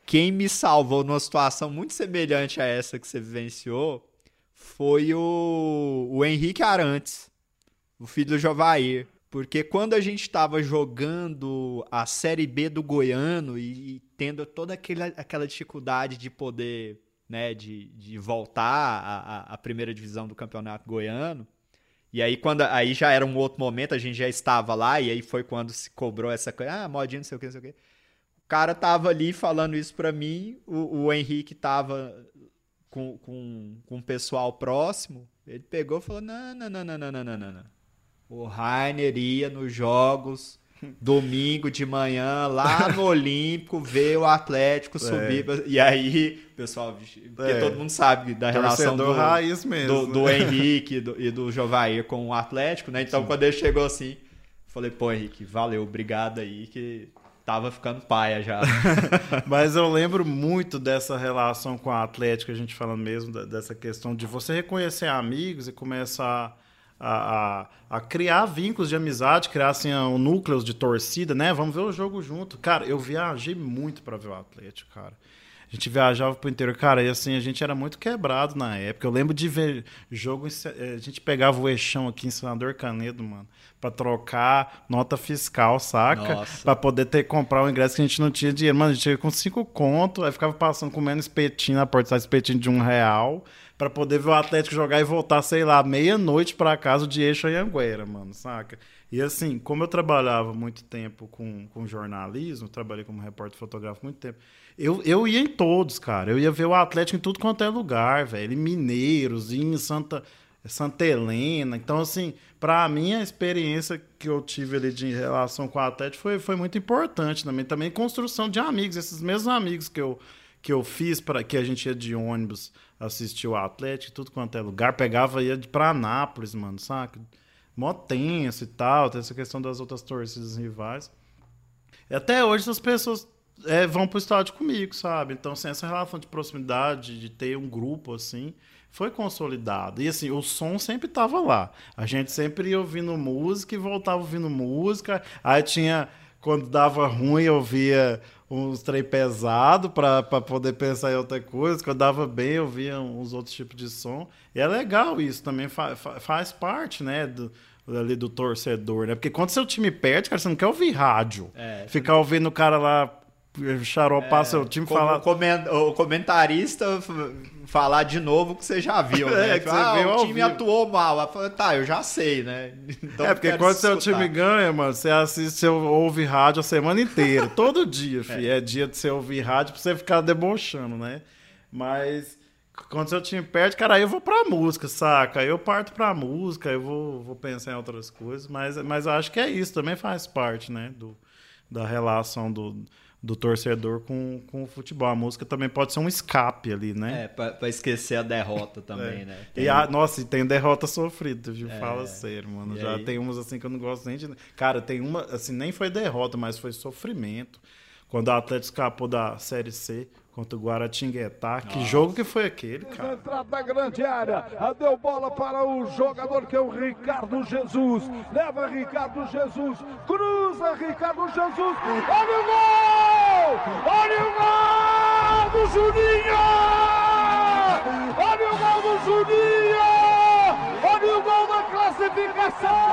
quem me salvou numa situação muito semelhante a essa que você vivenciou foi o, o Henrique Arantes, o filho do Jovair. Porque quando a gente estava jogando a Série B do Goiano e, e tendo toda aquela, aquela dificuldade de poder, né, de, de voltar à, à primeira divisão do Campeonato Goiano, e aí, quando, aí já era um outro momento, a gente já estava lá, e aí foi quando se cobrou essa coisa, ah, modinha, não sei o que, não sei o que. O cara tava ali falando isso pra mim, o, o Henrique tava com, com, com o pessoal próximo, ele pegou e falou, não, não, não, não, não, não, não, não. O Rainer ia nos jogos, domingo de manhã, lá no Olímpico, ver o Atlético subir. É. E aí, pessoal, porque é. todo mundo sabe da relação do, raiz mesmo, do, do né? Henrique do, e do Jovair com o Atlético, né? Então, Sim. quando ele chegou assim, falei, pô, Henrique, valeu, obrigado aí, que... Tava ficando paia já. Mas eu lembro muito dessa relação com a Atlético, a gente falando mesmo dessa questão de você reconhecer amigos e começar a, a, a criar vínculos de amizade, criar assim, um núcleo de torcida, né? Vamos ver o jogo junto. Cara, eu viajei muito para ver o Atlético, cara. A gente viajava pro interior, cara, e assim, a gente era muito quebrado na época. Eu lembro de ver jogo, a gente pegava o Eixão aqui em Senador Canedo, mano, pra trocar nota fiscal, saca? Nossa. Pra poder ter que comprar o ingresso que a gente não tinha dinheiro. Mano, a gente ia com cinco conto, aí ficava passando comendo espetinho na porta, sabe, espetinho de um real, pra poder ver o Atlético jogar e voltar, sei lá, meia-noite pra casa de Eixo Anhanguera, mano, saca? E assim, como eu trabalhava muito tempo com, com jornalismo, trabalhei como repórter fotográfico muito tempo, eu, eu ia em todos, cara. Eu ia ver o Atlético em tudo quanto é lugar, velho. Em Mineiros, em Santa, Santa Helena. Então, assim, pra mim, a experiência que eu tive ali de relação com o Atlético foi, foi muito importante também. Também construção de amigos. Esses mesmos amigos que eu, que eu fiz, pra, que a gente ia de ônibus assistir o Atlético, tudo quanto é lugar. Pegava e ia pra Anápolis, mano, saca? mó tenso e tal, tem essa questão das outras torcidas rivais. E até hoje as pessoas é, vão pro estádio comigo, sabe? Então, assim, essa relação de proximidade, de ter um grupo, assim, foi consolidada. E, assim, o som sempre tava lá. A gente sempre ia ouvindo música e voltava ouvindo música. Aí tinha... Quando dava ruim, eu via uns trem pesado para poder pensar em outra coisa. Quando dava bem, eu via uns outros tipos de som. E é legal isso também, fa- fa- faz parte, né, do, ali do torcedor, né? Porque quando seu time perde, cara, você não quer ouvir rádio. É, ficar você... ouvindo o cara lá xaropar é, seu time falar... O comentarista falar de novo o que você já viu, né? É, que ah, o time vivo. Atuou mal. Tá, eu já sei, né? Então é, porque quando seu time ganha, mano, você assiste, você ouve rádio a semana inteira. Todo dia, filho. É. É dia de você ouvir rádio pra você ficar debochando, né? Mas quando seu time perde, cara, aí eu vou pra música, saca? Aí eu parto pra música, eu vou, vou pensar em outras coisas. Mas, mas acho que é isso. Também faz parte, né? Do, da relação do... do torcedor com, com o futebol. A música também pode ser um escape ali, né? É, pra, pra esquecer a derrota também, é. Né? Tem... E a, nossa, e tem derrota sofrida, viu? É. Fala sério, mano. E já aí? Tem umas assim que eu não gosto nem de... Cara, tem uma, assim, nem foi derrota, mas foi sofrimento. Quando o Atlético escapou da Série C... contra o Guaratinguetá, que jogo que foi aquele, cara? Entrada na grande área, deu bola para o jogador que é o Ricardo Jesus, leva Ricardo Jesus, cruza Ricardo Jesus, olha o gol! Olha o gol do Juninho! Olha o gol do Juninho! Olha o gol da classificação!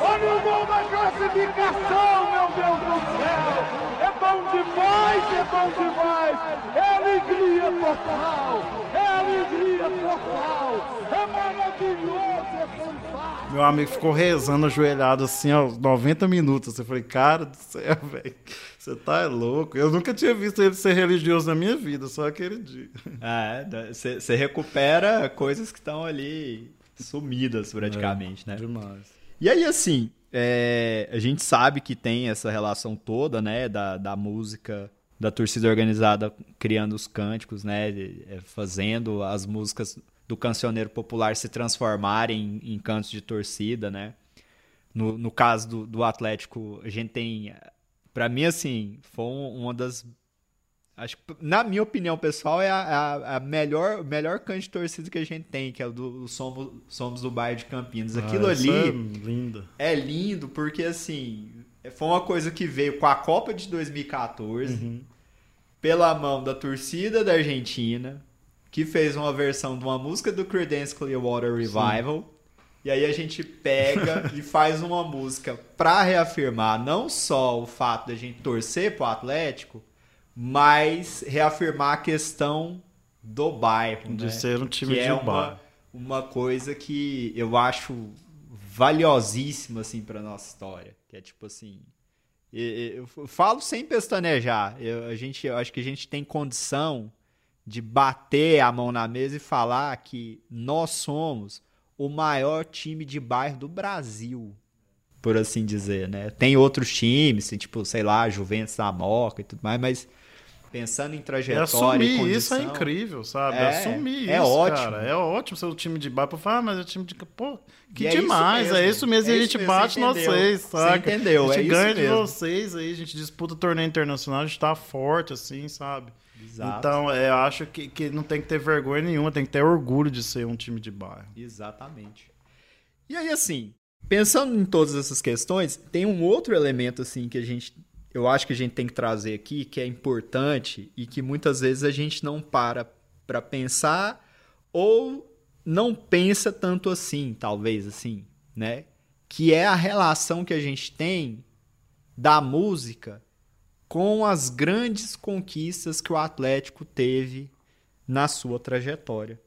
Olha o gol da classificação, meu Deus do céu! É bom demais, é bom demais, é alegria total, é alegria total, é maravilhoso, é fantástico. Meu amigo ficou rezando ajoelhado assim, ó, noventa minutos, eu falei, cara do céu, velho, você tá louco. Eu nunca tinha visto ele ser religioso na minha vida, só aquele dia. Ah, você recupera coisas que estão ali sumidas praticamente, é, né? Demais. E aí, assim... É, a gente sabe que tem essa relação toda, né, da, da música, da torcida organizada criando os cânticos, né, fazendo as músicas do cancioneiro popular se transformarem em, em cantos de torcida, né. No, no caso do, do Atlético, a gente tem, pra mim, assim, foi uma das... Acho, na minha opinião, pessoal, é a, a melhor, melhor canto de torcida que a gente tem, que é o do Somos, Somos do Bairro de Campinas. Aquilo ah, ali é lindo. é lindo, porque assim, foi uma coisa que veio com a Copa de dois mil e catorze, uhum. pela mão da torcida da Argentina, que fez uma versão de uma música do Creedence Clearwater Revival. Sim. E aí a gente pega e faz uma música pra reafirmar não só o fato da gente torcer pro Atlético, mas reafirmar a questão do bairro, de né? ser um time que de é um bairro. Uma, uma coisa que eu acho valiosíssima, assim, pra nossa história. Que é tipo assim... Eu, eu falo sem pestanejar. Eu, a gente, eu acho que a gente tem condição de bater a mão na mesa e falar que nós somos o maior time de bairro do Brasil. Por assim dizer, né? Tem outros times, tipo, sei lá, Juventus da Moca e tudo mais, mas pensando em trajetória assumir, e condição... Isso é incrível, sabe? É, assumir é isso, ótimo. Cara. É ótimo ser o time de bairro. Ah, mas é o time de... Pô, que e demais, é isso mesmo. É isso mesmo. É e a gente mesmo, bate vocês, saca? Você entendeu, a gente é ganha isso mesmo. De vocês, aí a gente disputa o torneio internacional, a gente tá forte, assim, sabe? Exato. Então, eu é, acho que, que não tem que ter vergonha nenhuma, tem que ter orgulho de ser um time de bairro. Exatamente. E aí, assim... Pensando em todas essas questões, tem um outro elemento assim que a gente, eu acho que a gente tem que trazer aqui, que é importante e que muitas vezes a gente não para para pensar ou não pensa tanto assim, talvez assim, né? Que é a relação que a gente tem da música com as grandes conquistas que o Atlético teve na sua trajetória,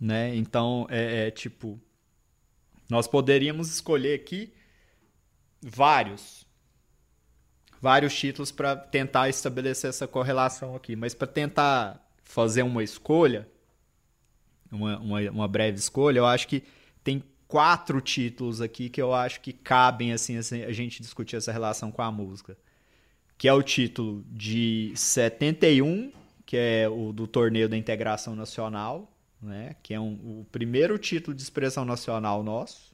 né? Então, é, é tipo... Nós poderíamos escolher aqui vários, vários títulos para tentar estabelecer essa correlação aqui. Mas para tentar fazer uma escolha, uma, uma, uma breve escolha, eu acho que tem quatro títulos aqui que eu acho que cabem assim, assim, a gente discutir essa relação com a música. Que é o título de setenta e um, que é o do Torneio da Integração Nacional. Né? Que é um, o primeiro título de expressão nacional nosso,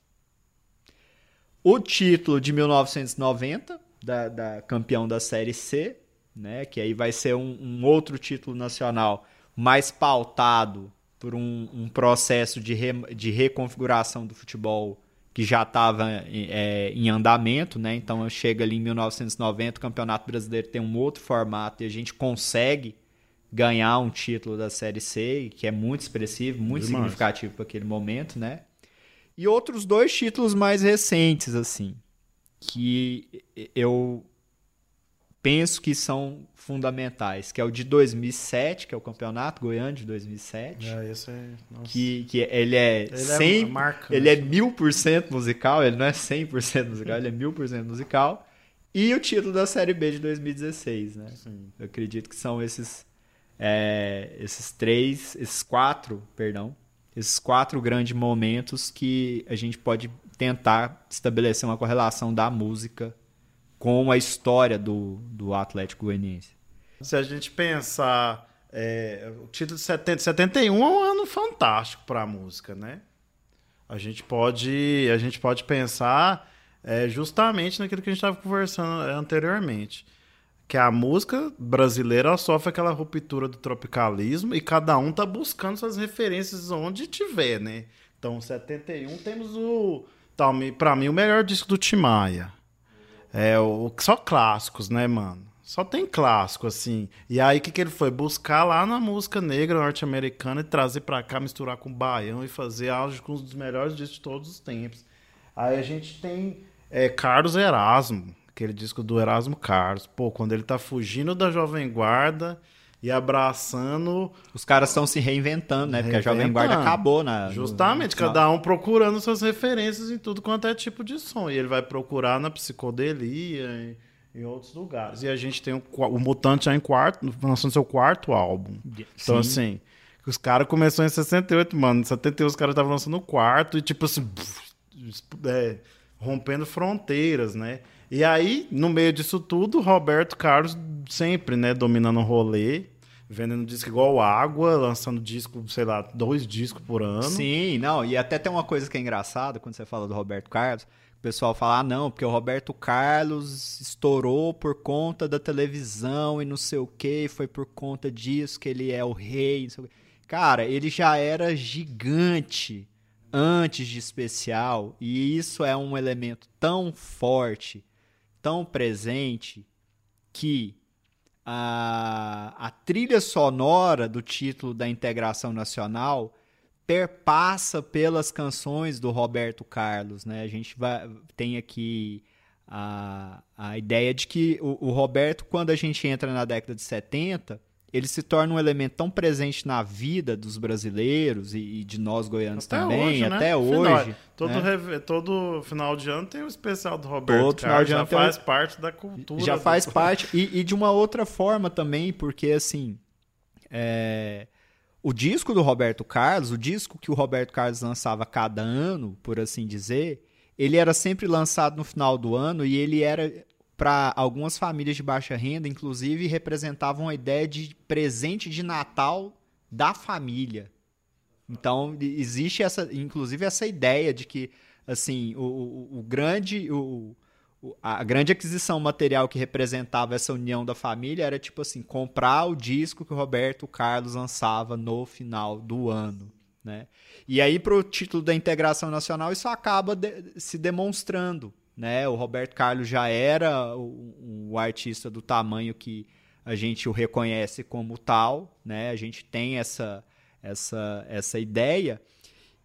o título de mil novecentos e noventa, da, da campeão da Série C, né, que aí vai ser um, um outro título nacional mais pautado por um, um processo de, re, de reconfiguração do futebol que já estava é, em andamento, né? Então chega ali em mil novecentos e noventa, o Campeonato Brasileiro tem um outro formato e a gente consegue ganhar um título da Série C, que é muito expressivo, muito Demais. significativo para aquele momento, né? E outros dois títulos mais recentes, assim, que eu penso que são fundamentais, que é o de dois mil e sete, que é o Campeonato Goiano de dois mil e sete. É, esse é... Nossa. Que, que ele é... Ele cem, é marca, ele né? é mil por cento musical, ele não é cem por cento musical, ele é mil por cento musical. E o título da Série B de dois mil e dezesseis, né? Sim. Eu acredito que são esses, é, esses três, esses quatro, perdão, esses quatro grandes momentos que a gente pode tentar estabelecer uma correlação da música com a história do, do Atlético Goianiense. Se a gente pensar, é, o título de setenta, setenta e um é um ano fantástico para a música, né? A gente pode, a gente pode pensar é, justamente naquilo que a gente estava conversando anteriormente, que a música brasileira sofre aquela ruptura do tropicalismo e cada um tá buscando suas referências onde tiver, né? Então, em setenta e um temos o, para mim, o melhor disco do Tim Maia. É, o, só clássicos, né, mano? Só tem clássico, assim. E aí, o que, que ele foi? Buscar lá na música negra norte-americana e trazer pra cá, misturar com o baião e fazer algo com um dos melhores discos de todos os tempos. Aí a gente tem é, Carlos Erasmo, aquele disco do Erasmo Carlos. Pô, quando ele tá fugindo da Jovem Guarda e abraçando... Os caras estão se reinventando, né? Reinventando. Porque a Jovem Guarda acabou, né? Justamente, no... cada um procurando suas referências em tudo quanto é tipo de som. E ele vai procurar na psicodelia, em, em outros lugares. E a gente tem o, o Mutante já em quarto, lançando seu quarto álbum. Sim. Então, assim, os caras começaram em sessenta e oito, mano. Em setenta e oito os caras estavam lançando o quarto e, tipo assim, é, rompendo fronteiras, né? E aí, no meio disso tudo, Roberto Carlos sempre, né, dominando o rolê, vendendo disco igual água, lançando disco, sei lá, dois discos por ano. Sim, não, e até tem uma coisa que é engraçada quando você fala do Roberto Carlos, o pessoal fala, ah, não, porque o Roberto Carlos estourou por conta da televisão e não sei o quê, foi por conta disso que ele é o rei, não sei o quê. Cara, ele já era gigante antes de Especial, e isso é um elemento tão forte, tão presente, que a, a trilha sonora do título da integração nacional perpassa pelas canções do Roberto Carlos, né? A gente vai, tem aqui a, a ideia de que o, o Roberto, quando a gente entra na década de setenta, ele se torna um elemento tão presente na vida dos brasileiros e, e de nós goianos até também, hoje, né? até final, hoje. Todo, né? rev... todo final de ano tem o um especial do Roberto todo Carlos, final de já ano faz tem... parte da cultura. Já faz do... parte, e, e de uma outra forma também, porque assim, é... o disco do Roberto Carlos, o disco que o Roberto Carlos lançava cada ano, por assim dizer, ele era sempre lançado no final do ano e ele era... para algumas famílias de baixa renda, inclusive, representavam a ideia de presente de Natal da família. Então, existe essa, inclusive essa ideia de que assim, o, o, o grande, o, a grande aquisição material que representava essa união da família era tipo assim, comprar o disco que o Roberto Carlos lançava no final do ano, né? E aí, para o título da integração nacional, isso acaba de, se demonstrando. Né? O Roberto Carlos já era o, o artista do tamanho que a gente o reconhece como tal, né? A gente tem essa, essa, essa ideia.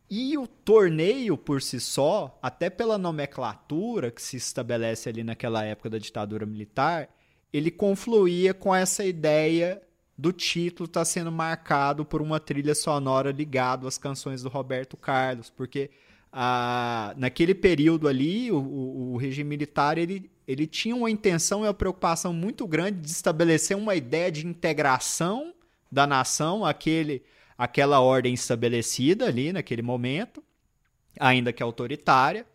E o torneio, por si só, até pela nomenclatura que se estabelece ali naquela época da ditadura militar, ele confluía com essa ideia do título estar sendo marcado por uma trilha sonora ligada às canções do Roberto Carlos, porque... Ah, naquele período ali, o, o, o regime militar ele, ele tinha uma intenção e uma preocupação muito grande de estabelecer uma ideia de integração da nação àquele, àquela ordem estabelecida ali naquele momento, ainda que autoritária.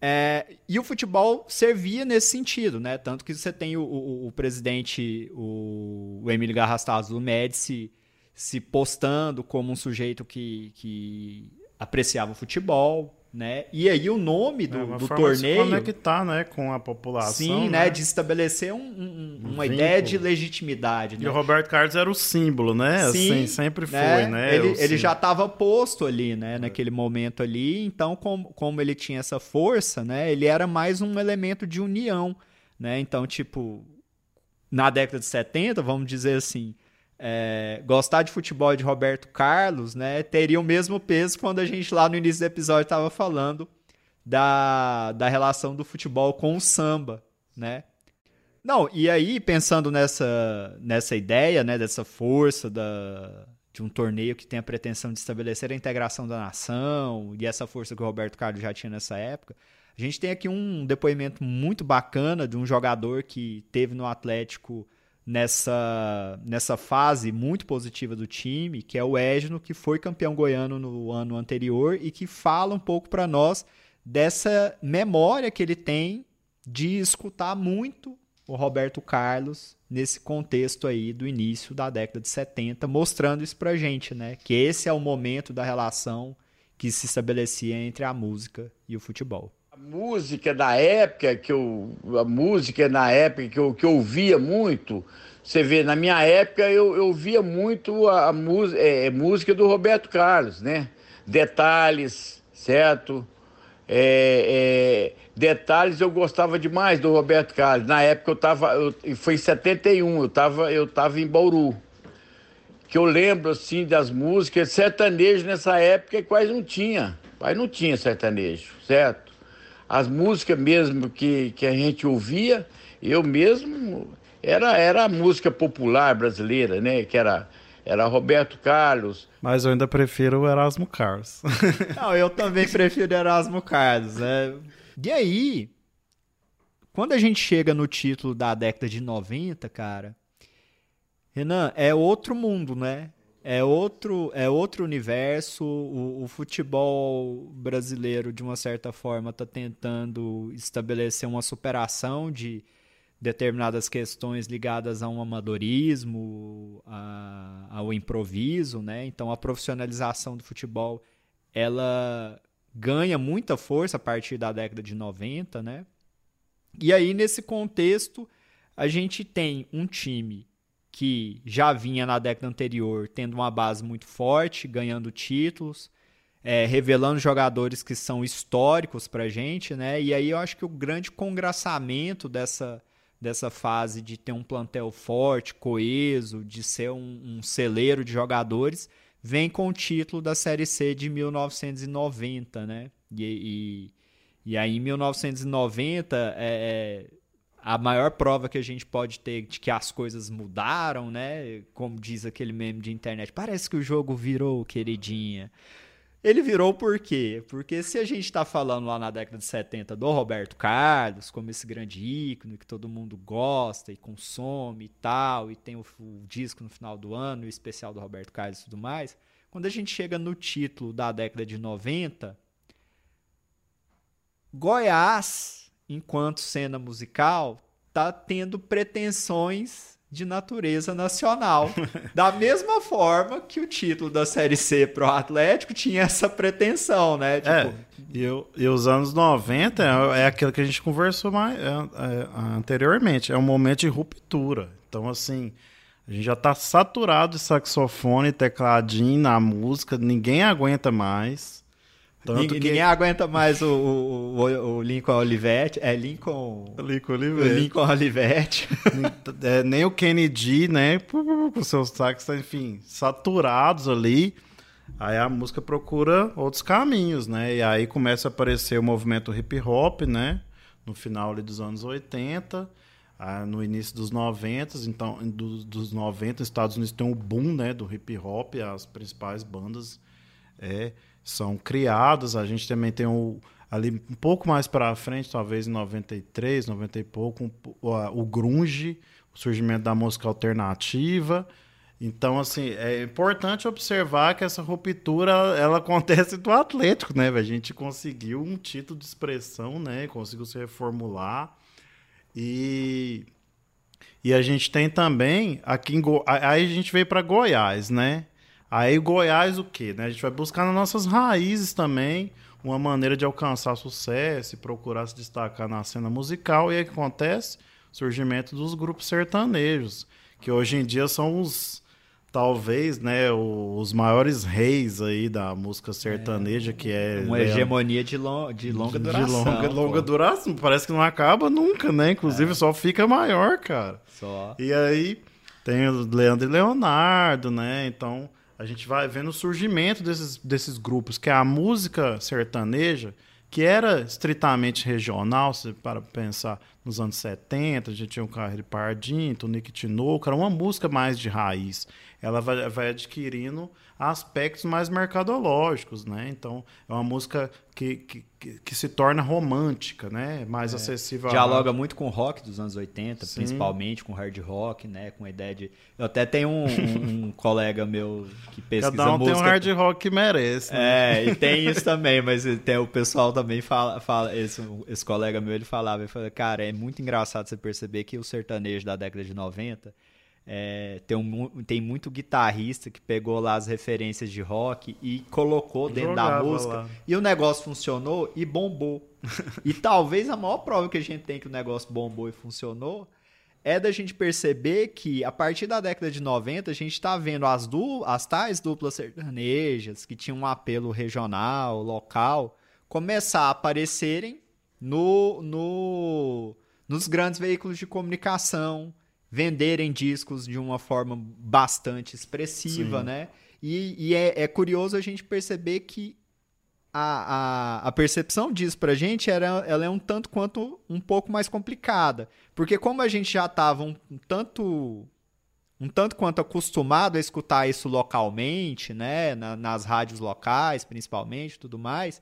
É, e o futebol servia nesse sentido, né? Tanto que você tem o, o, o presidente, o, o Emílio Garrastazu Médici, se postando como um sujeito que... que apreciava o futebol, né? E aí o nome do, é uma do forma torneio de se conectar, né, com a população. Sim, né? né? De estabelecer um, um, um uma vínculo. Ideia de legitimidade. Né? E o Roberto Carlos era o símbolo, né? Sim, assim, sempre foi, né? né? Ele, ele já estava posto ali, né? É. Naquele momento ali. Então, como, como ele tinha essa força, né? Ele era mais um elemento de união, né? Então, tipo, na década de setenta, vamos dizer assim. É, gostar de futebol de Roberto Carlos, né, teria o mesmo peso quando a gente lá no início do episódio estava falando da, da relação do futebol com o samba, né? Não, e aí pensando nessa, nessa ideia, né, dessa força da, de um torneio que tem a pretensão de estabelecer a integração da nação e essa força que o Roberto Carlos já tinha nessa época, a gente tem aqui um depoimento muito bacana de um jogador que teve no Atlético Nessa, nessa fase muito positiva do time, que é o Égino, que foi campeão goiano no ano anterior e que fala um pouco para nós dessa memória que ele tem de escutar muito o Roberto Carlos nesse contexto aí do início da década de setenta, mostrando isso pra gente, né? Que esse é o momento da relação que se estabelecia entre a música e o futebol. A música da época que eu a música na época que eu que eu ouvia muito, você vê, na minha época eu eu via muito a, a mus, é, música do Roberto Carlos, né? Detalhes, certo? É, é, detalhes eu gostava demais do Roberto Carlos. Na época eu tava eu, foi em setenta e um, eu tava eu tava em Bauru. Que eu lembro assim das músicas sertanejo nessa época quase não tinha, quase não tinha sertanejo, certo? As músicas mesmo que, que a gente ouvia, eu mesmo, era, era a música popular brasileira, né? Que era, era Roberto Carlos. Mas eu ainda prefiro o Erasmo Carlos. Não, eu também prefiro o Erasmo Carlos, né? E aí, quando a gente chega no título da década de noventa, cara, Renan, é outro mundo, né? É outro, é outro universo, o, o futebol brasileiro, de uma certa forma, está tentando estabelecer uma superação de determinadas questões ligadas a um amadorismo, a, ao improviso, né? Então a profissionalização do futebol, ela ganha muita força a partir da década de noventa, né? E aí, nesse contexto, a gente tem um time que já vinha na década anterior tendo uma base muito forte, ganhando títulos, é, revelando jogadores que são históricos pra gente, né? E aí eu acho que o grande congraçamento dessa, dessa fase de ter um plantel forte, coeso, de ser um, um celeiro de jogadores, vem com o título da Série C de mil novecentos e noventa, né? E, e, e aí em mil novecentos e noventa... É, é, a maior prova que a gente pode ter de que as coisas mudaram, né? Como diz aquele meme de internet, parece que o jogo virou, queridinha. Ele virou por quê? Porque se a gente está falando lá na década de setenta do Roberto Carlos, como esse grande ícone que todo mundo gosta e consome e tal, e tem o, o disco no final do ano, o especial do Roberto Carlos e tudo mais, quando a gente chega no título da década de noventa, Goiás, enquanto cena musical, tá tendo pretensões de natureza nacional. Da mesma forma que o título da Série C pro Atlético tinha essa pretensão, né? Tipo... É, e, eu, e os anos noventa é, é aquilo que a gente conversou mais, é, é, anteriormente. É um momento de ruptura. Então, assim, a gente já tá saturado de saxofone, tecladinho na música, ninguém aguenta mais. Tanto ninguém, que... ninguém aguenta mais o, o, o, o Lincoln Olivetti. É Lincoln... Lincoln Olivetti. Lincoln Olivetti. É, nem o Kennedy, né? Com seus saques, enfim, saturados ali. Aí a música procura outros caminhos, né? E aí começa a aparecer o movimento hip-hop, né? No final ali dos anos oitenta, no início dos noventa. Então, do, dos noventa, os Estados Unidos tem um boom, né, do hip-hop. As principais bandas... É... são criados, a gente também tem o, ali um pouco mais para frente, talvez em noventa e três, noventa e pouco, o, o grunge, o surgimento da música alternativa. Então, assim, é importante observar que essa ruptura, ela acontece do Atlético, né? A gente conseguiu um título de expressão, né? Conseguiu se reformular e, e a gente tem também, aqui em Go... aí a gente veio para Goiás, né? Aí Goiás o quê? Né? A gente vai buscar nas nossas raízes também uma maneira de alcançar sucesso e procurar se destacar na cena musical. E aí o que acontece? O surgimento dos grupos sertanejos, que hoje em dia são os, talvez, né, os maiores reis aí da música sertaneja, é, que é... Uma hegemonia de, long, de longa de, duração. De longa, longa duração, parece que não acaba nunca, né? Inclusive é. só fica maior, cara. Só. E aí tem o Leandro e Leonardo, né? Então... A gente vai vendo o surgimento desses, desses grupos, que é a música sertaneja, que era estritamente regional, se para pensar nos anos setenta, a gente tinha o Carreiro Pardinho, Tonique Tinoco, era uma música mais de raiz. Ela vai, vai adquirindo aspectos mais mercadológicos, né? Então, é uma música que, que, que se torna romântica, né? Mais é, acessível. Dialoga a... muito com o rock dos anos oitenta, sim, principalmente com hard rock, né? Com a ideia de... Eu até tenho um, um, um colega meu que pesquisa música... Cada um música... tem um hard rock que merece, né? É, e tem isso também, mas tem, o pessoal também fala... fala esse, esse colega meu, ele falava, ele falava, cara, é muito engraçado você perceber que o sertanejo da década de noventa... É, tem, um, tem muito guitarrista que pegou lá as referências de rock e colocou dentro da música lá. E o negócio funcionou e bombou. E talvez a maior prova que a gente tem que o negócio bombou e funcionou é da gente perceber que a partir da década de noventa a gente está vendo as, du- as tais duplas sertanejas que tinham um apelo regional, local, começar a aparecerem no, no, nos grandes veículos de comunicação, venderem discos de uma forma bastante expressiva, sim, né? E, e é, é curioso a gente perceber que a, a, a percepção disso pra gente era, ela é um tanto quanto um pouco mais complicada. Porque como a gente já estava um, um tanto um tanto quanto acostumado a escutar isso localmente, né? Na, nas rádios locais, principalmente, tudo mais...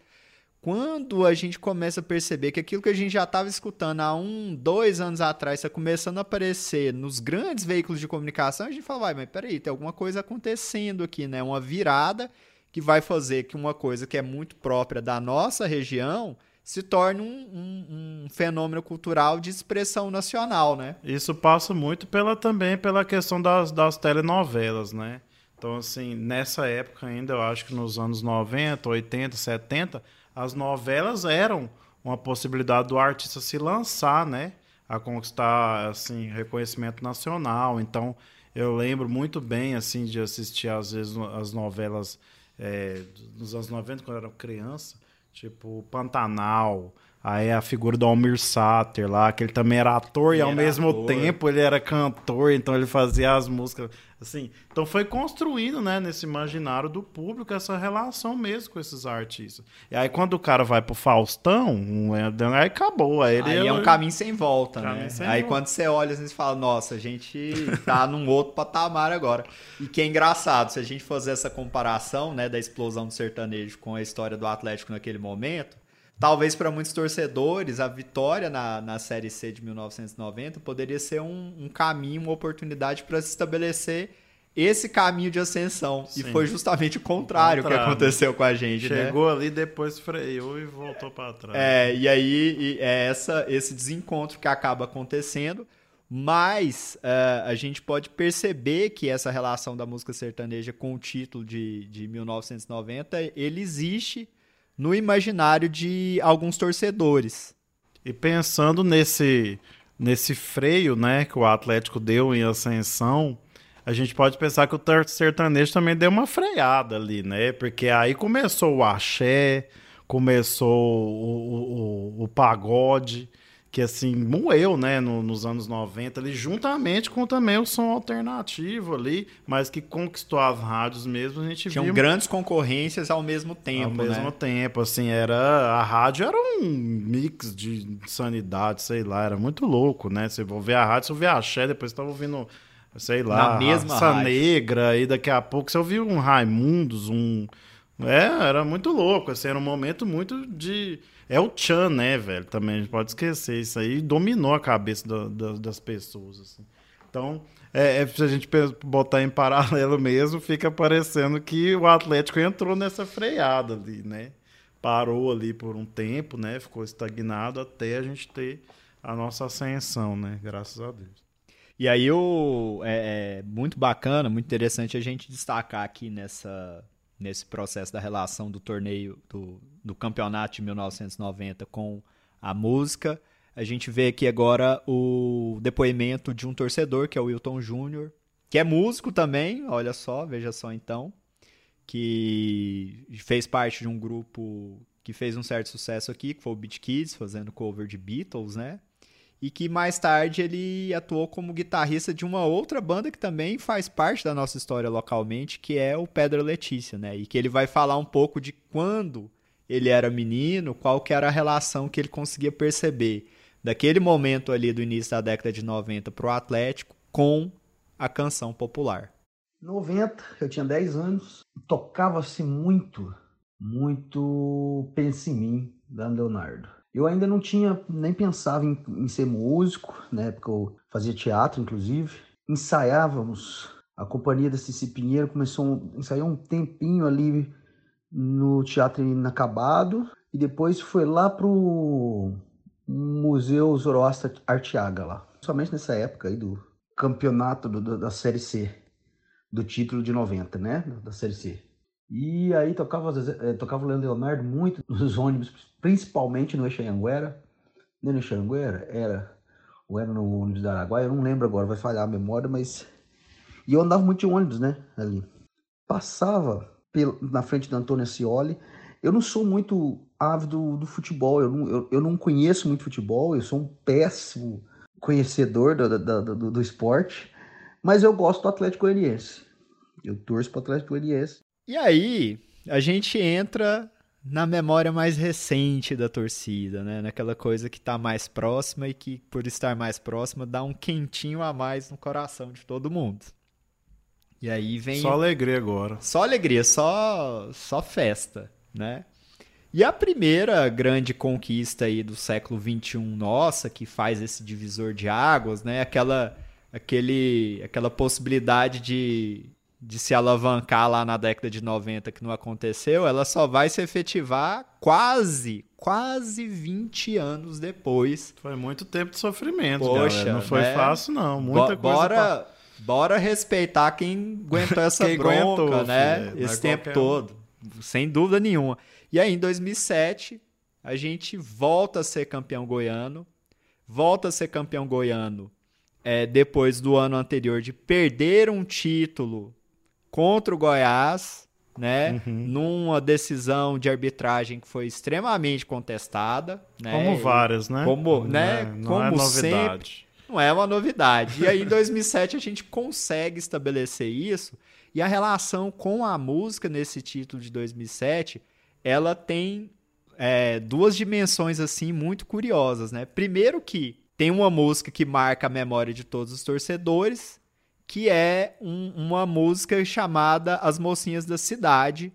Quando a gente começa a perceber que aquilo que a gente já estava escutando há um, dois anos atrás, está começando a aparecer nos grandes veículos de comunicação, a gente fala, vai, mas peraí, tem alguma coisa acontecendo aqui, né? Uma virada que vai fazer que uma coisa que é muito própria da nossa região se torne um, um, um fenômeno cultural de expressão nacional, né? Isso passa muito pela, também pela questão das, das telenovelas, né? Então, assim, nessa época ainda, eu acho que nos anos noventa, oitenta, setenta... As novelas eram uma possibilidade do artista se lançar, né? A conquistar, assim, reconhecimento nacional. Então, eu lembro muito bem, assim, de assistir, às vezes, as novelas é, dos anos noventa, quando eu era criança. Tipo, Pantanal, aí a figura do Almir Sater lá, que ele também era ator e, ele ao mesmo ator. tempo, ele era cantor. Então, ele fazia as músicas, assim. Então, foi construindo, né, nesse imaginário do público essa relação mesmo com esses artistas. E aí, quando o cara vai pro Faustão, aí acabou. Aí, ele aí é um caminho sem volta, caminho né? Sem aí, volta. Quando você olha, você fala, nossa, a gente tá num outro patamar agora. E que é engraçado, se a gente fazer essa comparação, né, da explosão do sertanejo com a história do Atlético naquele momento, talvez para muitos torcedores, a vitória na, na Série C de mil novecentos e noventa poderia ser um, um caminho, uma oportunidade para se estabelecer esse caminho de ascensão. Sim. E foi justamente o contrário, o contrário que aconteceu com a gente. Chegou, né, ali, depois freou e voltou para trás. É, e aí e é essa, esse desencontro que acaba acontecendo, mas uh, a gente pode perceber que essa relação da música sertaneja com o título de, de mil novecentos e noventa, ele existe no imaginário de alguns torcedores. E pensando nesse, nesse freio, né, que o Atlético deu em ascensão, a gente pode pensar que o sertanejo também deu uma freada ali, né? Porque aí começou o axé, começou o, o, o pagode, que assim, moeu, né, no, nos anos noventa, ali, juntamente com também o som alternativo ali, mas que conquistou as rádios mesmo, a gente Tinham viu... grandes concorrências ao mesmo tempo, Ao mesmo né? tempo, assim, era... A rádio era um mix de sanidade, sei lá, era muito louco, né? Você ouvia a rádio, você ouvia axé, depois você tava ouvindo, sei lá, Na mesma Raça rádio. Negra, e daqui a pouco você ouvia um Raimundos, um... É, era muito louco, assim, era um momento muito de... É o Tchan, né, velho? Também a gente pode esquecer isso aí. Dominou a cabeça do, do, das pessoas, assim. Então, é, é, se a gente botar em paralelo mesmo, fica parecendo que o Atlético entrou nessa freada ali, né? Parou ali por um tempo, né? Ficou estagnado até a gente ter a nossa ascensão, né? Graças a Deus. E aí, o, é, é muito bacana, muito interessante a gente destacar aqui nessa... nesse processo da relação do torneio, do, do campeonato de mil novecentos e noventa com a música. A gente vê aqui agora o depoimento de um torcedor, que é o Wilton Júnior, que é músico também, olha só, veja só então, que fez parte de um grupo que fez um certo sucesso aqui, que foi o Beat Kids, fazendo cover de Beatles, né? E que mais tarde ele atuou como guitarrista de uma outra banda que também faz parte da nossa história localmente, que é o Pedra Letícia, né? E que ele vai falar um pouco de quando ele era menino, qual que era a relação que ele conseguia perceber daquele momento ali do início da década de noventa para o Atlético com a canção popular. noventa, eu tinha dez anos, tocava-se muito, muito Pense em Mim, da Leonardo. Eu ainda não tinha, nem pensava em, em ser músico, na época eu fazia teatro, inclusive. Ensaiávamos, a companhia da Cici Pinheiro começou um, ensaiou um tempinho ali no Teatro Inacabado, e depois foi lá pro Museu Zoroastro Arteaga lá. Somente nessa época aí do campeonato do, do, da Série C, do título de noventa, né, da Série C. E aí tocava, tocava o Leandro Leonardo muito nos ônibus, principalmente no Eixo Anhanguera. No Eixo Anhanguera era, ou era no ônibus da Araguaia, eu não lembro agora, vai falhar a memória, mas... E eu andava muito de ônibus, né, ali. Passava pelo, na frente do Antônio Cioli. Eu não sou muito ávido do futebol, eu não, eu, eu não conheço muito futebol, eu sou um péssimo conhecedor do, do, do, do esporte, mas eu gosto do Atlético Goianiense. Eu torço para o Atlético Goianiense. E aí, a gente entra na memória mais recente da torcida, né? Naquela coisa que está mais próxima e que, por estar mais próxima, dá um quentinho a mais no coração de todo mundo. E aí vem... Só alegria agora. Só alegria, só, só festa, né? E a primeira grande conquista aí do século vinte e um, nossa, que faz esse divisor de águas, né? Aquela, aquele, aquela possibilidade de... de se alavancar lá na década de noventa, que não aconteceu, ela só vai se efetivar quase, quase vinte anos depois. Foi muito tempo de sofrimento, Poxa, galera. Não foi né? fácil, não. Muita Bo- coisa... Bora, pra... bora respeitar quem aguentou essa quem bronca, aguentou, né? Filho, esse tempo todo. Um. Sem dúvida nenhuma. E aí, em dois mil e sete, a gente volta a ser campeão goiano. Volta a ser campeão goiano é, depois do ano anterior de perder um título... contra o Goiás, né? Uhum. Numa decisão de arbitragem que foi extremamente contestada, né? Como várias, né? Como, né? Não é, não Como é novidade. Sempre, não é uma novidade. E aí, em dois mil e sete, a gente consegue estabelecer isso. E a relação com a música nesse título de dois mil e sete, ela tem é, duas dimensões assim muito curiosas, né? Primeiro que tem uma música que marca a memória de todos os torcedores, que é um, uma música chamada As Mocinhas da Cidade,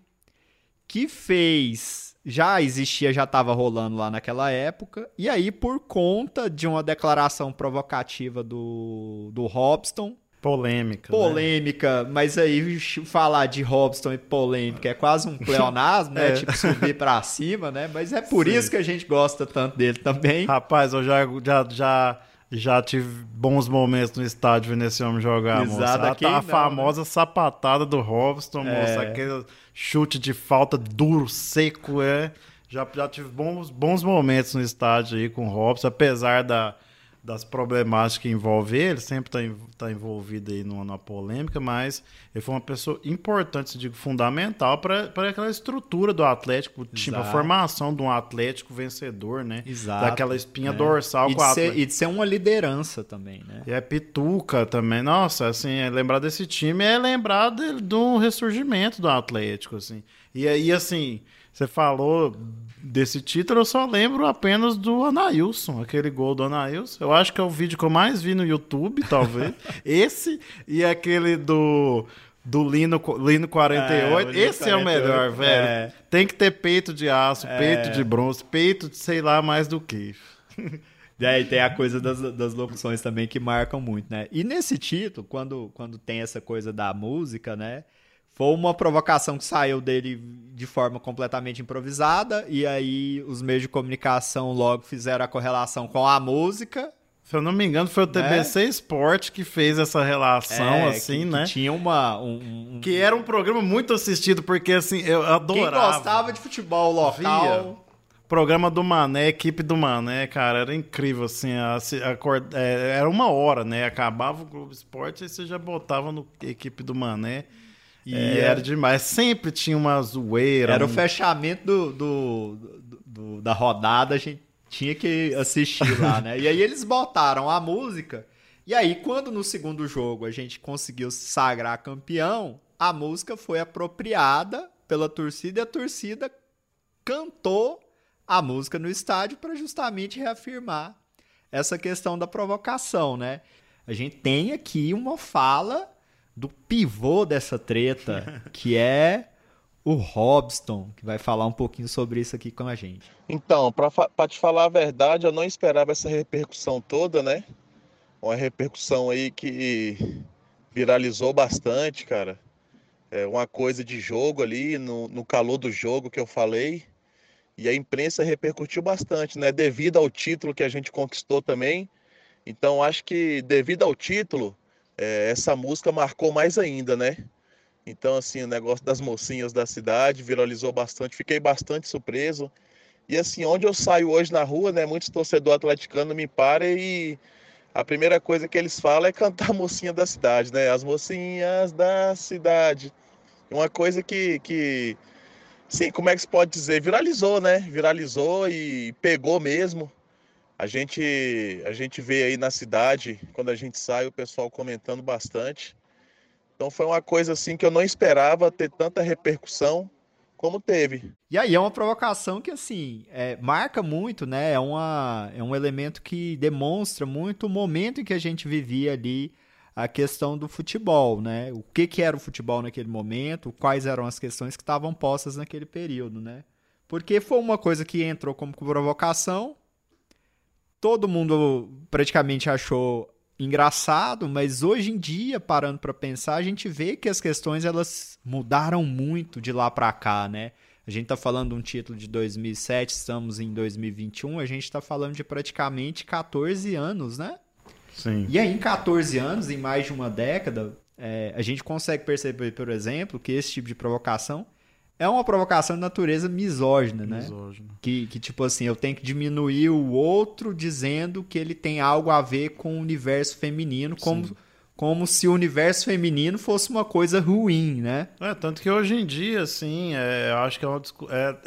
que fez, já existia, já estava rolando lá naquela época, e aí por conta de uma declaração provocativa do, do Robson... Polêmica. Polêmica, né? Mas aí falar de Robson e polêmica é quase um pleonasmo, é. né? Tipo, subir pra cima, né? Mas é por Sim. isso que a gente gosta tanto dele também. Rapaz, eu já... já, já... Já tive bons momentos no estádio vendo esse homem jogar, moça. A, não, a famosa né? sapatada do Robson, é. moça. Aquele chute de falta duro, seco, é. Já, já tive bons, bons momentos no estádio aí com o Robson, apesar da, das problemáticas que envolve ele, sempre está tá envolvido aí numa, numa polêmica, mas ele foi uma pessoa importante, se digo, fundamental para aquela estrutura do Atlético, tipo, a formação de um Atlético vencedor, né? Exato. Daquela espinha é. dorsal e com a Atlético. E de ser uma liderança também, né? E é pituca também. Nossa, assim, é lembrar desse time é lembrar de, do ressurgimento do Atlético, assim. E aí, assim... Você falou desse título, eu só lembro apenas do Anaílson, aquele gol do Anaílson. Eu acho que é o vídeo que eu mais vi no YouTube, talvez. Esse e aquele do, do Lino, Lino quarenta e oito. É, Lino Esse quarenta e oito, é o melhor, velho. É. Tem que ter peito de aço, é. peito de bronze, peito de sei lá mais do que. E aí tem a coisa das, das locuções também que marcam muito, né? E nesse título, quando, quando tem essa coisa da música, né? Foi uma provocação que saiu dele de forma completamente improvisada, e aí os meios de comunicação logo fizeram a correlação com a música, Se eu não me engano, foi o T B C é. Esporte que fez essa relação, é, assim, que, né? Que tinha uma... Um, um... Que era um programa muito assistido, porque, assim, eu adorava. Quem gostava de futebol local... Via. Programa do Mané, Equipe do Mané, cara, era incrível, assim, a, a, a, era uma hora, né? Acabava o Globo Esporte, aí você já botava no Equipe do Mané. E é, era demais. Sempre tinha uma zoeira. Era um... o fechamento do, do, do, do, da rodada, a gente tinha que assistir lá, né? E aí eles botaram a música. E aí, quando no segundo jogo a gente conseguiu se sagrar campeão, a música foi apropriada pela torcida e a torcida cantou a música no estádio para justamente reafirmar essa questão da provocação, né? A gente tem aqui uma fala do pivô dessa treta, que é o Robson, que vai falar um pouquinho sobre isso aqui com a gente. Então, para fa- te falar a verdade, eu não esperava essa repercussão toda, né? Uma repercussão aí que viralizou bastante, cara. É uma coisa de jogo ali, no, no calor do jogo que eu falei. E a imprensa repercutiu bastante, né? Devido ao título que a gente conquistou também. Então, acho que devido ao título... É, essa música marcou mais ainda, né? Então, assim, o negócio das mocinhas da cidade viralizou bastante, fiquei bastante surpreso. E, assim, onde eu saio hoje na rua, né? Muitos torcedores atleticanos me param e a primeira coisa que eles falam é cantar a mocinha da cidade, né? As mocinhas da cidade. Uma coisa que, que, sim, como é que se pode dizer? Viralizou, né? Viralizou e pegou mesmo. A gente, a gente vê aí na cidade, quando a gente sai, o pessoal comentando bastante. Então foi uma coisa assim que eu não esperava ter tanta repercussão como teve. E aí é uma provocação que assim, é, marca muito, né? É, uma, é um elemento que demonstra muito o momento em que a gente vivia ali a questão do futebol, né? O que, que era o futebol naquele momento, quais eram as questões que estavam postas naquele período, né? Porque foi uma coisa que entrou como provocação. Todo mundo praticamente achou engraçado, mas hoje em dia, parando para pensar, a gente vê que as questões elas mudaram muito de lá para cá, né? A gente está falando de um título de dois mil e sete, estamos em dois mil e vinte e um, a gente está falando de praticamente catorze anos, né? Sim. E aí, em catorze anos, em mais de uma década, é, a gente consegue perceber, por exemplo, que esse tipo de provocação é uma provocação de natureza misógina, né? Misógina. Que, que, tipo assim, eu tenho que diminuir o outro dizendo que ele tem algo a ver com o universo feminino, como, como se o universo feminino fosse uma coisa ruim, né? É, tanto que hoje em dia, assim, é, eu acho que é, uma, é,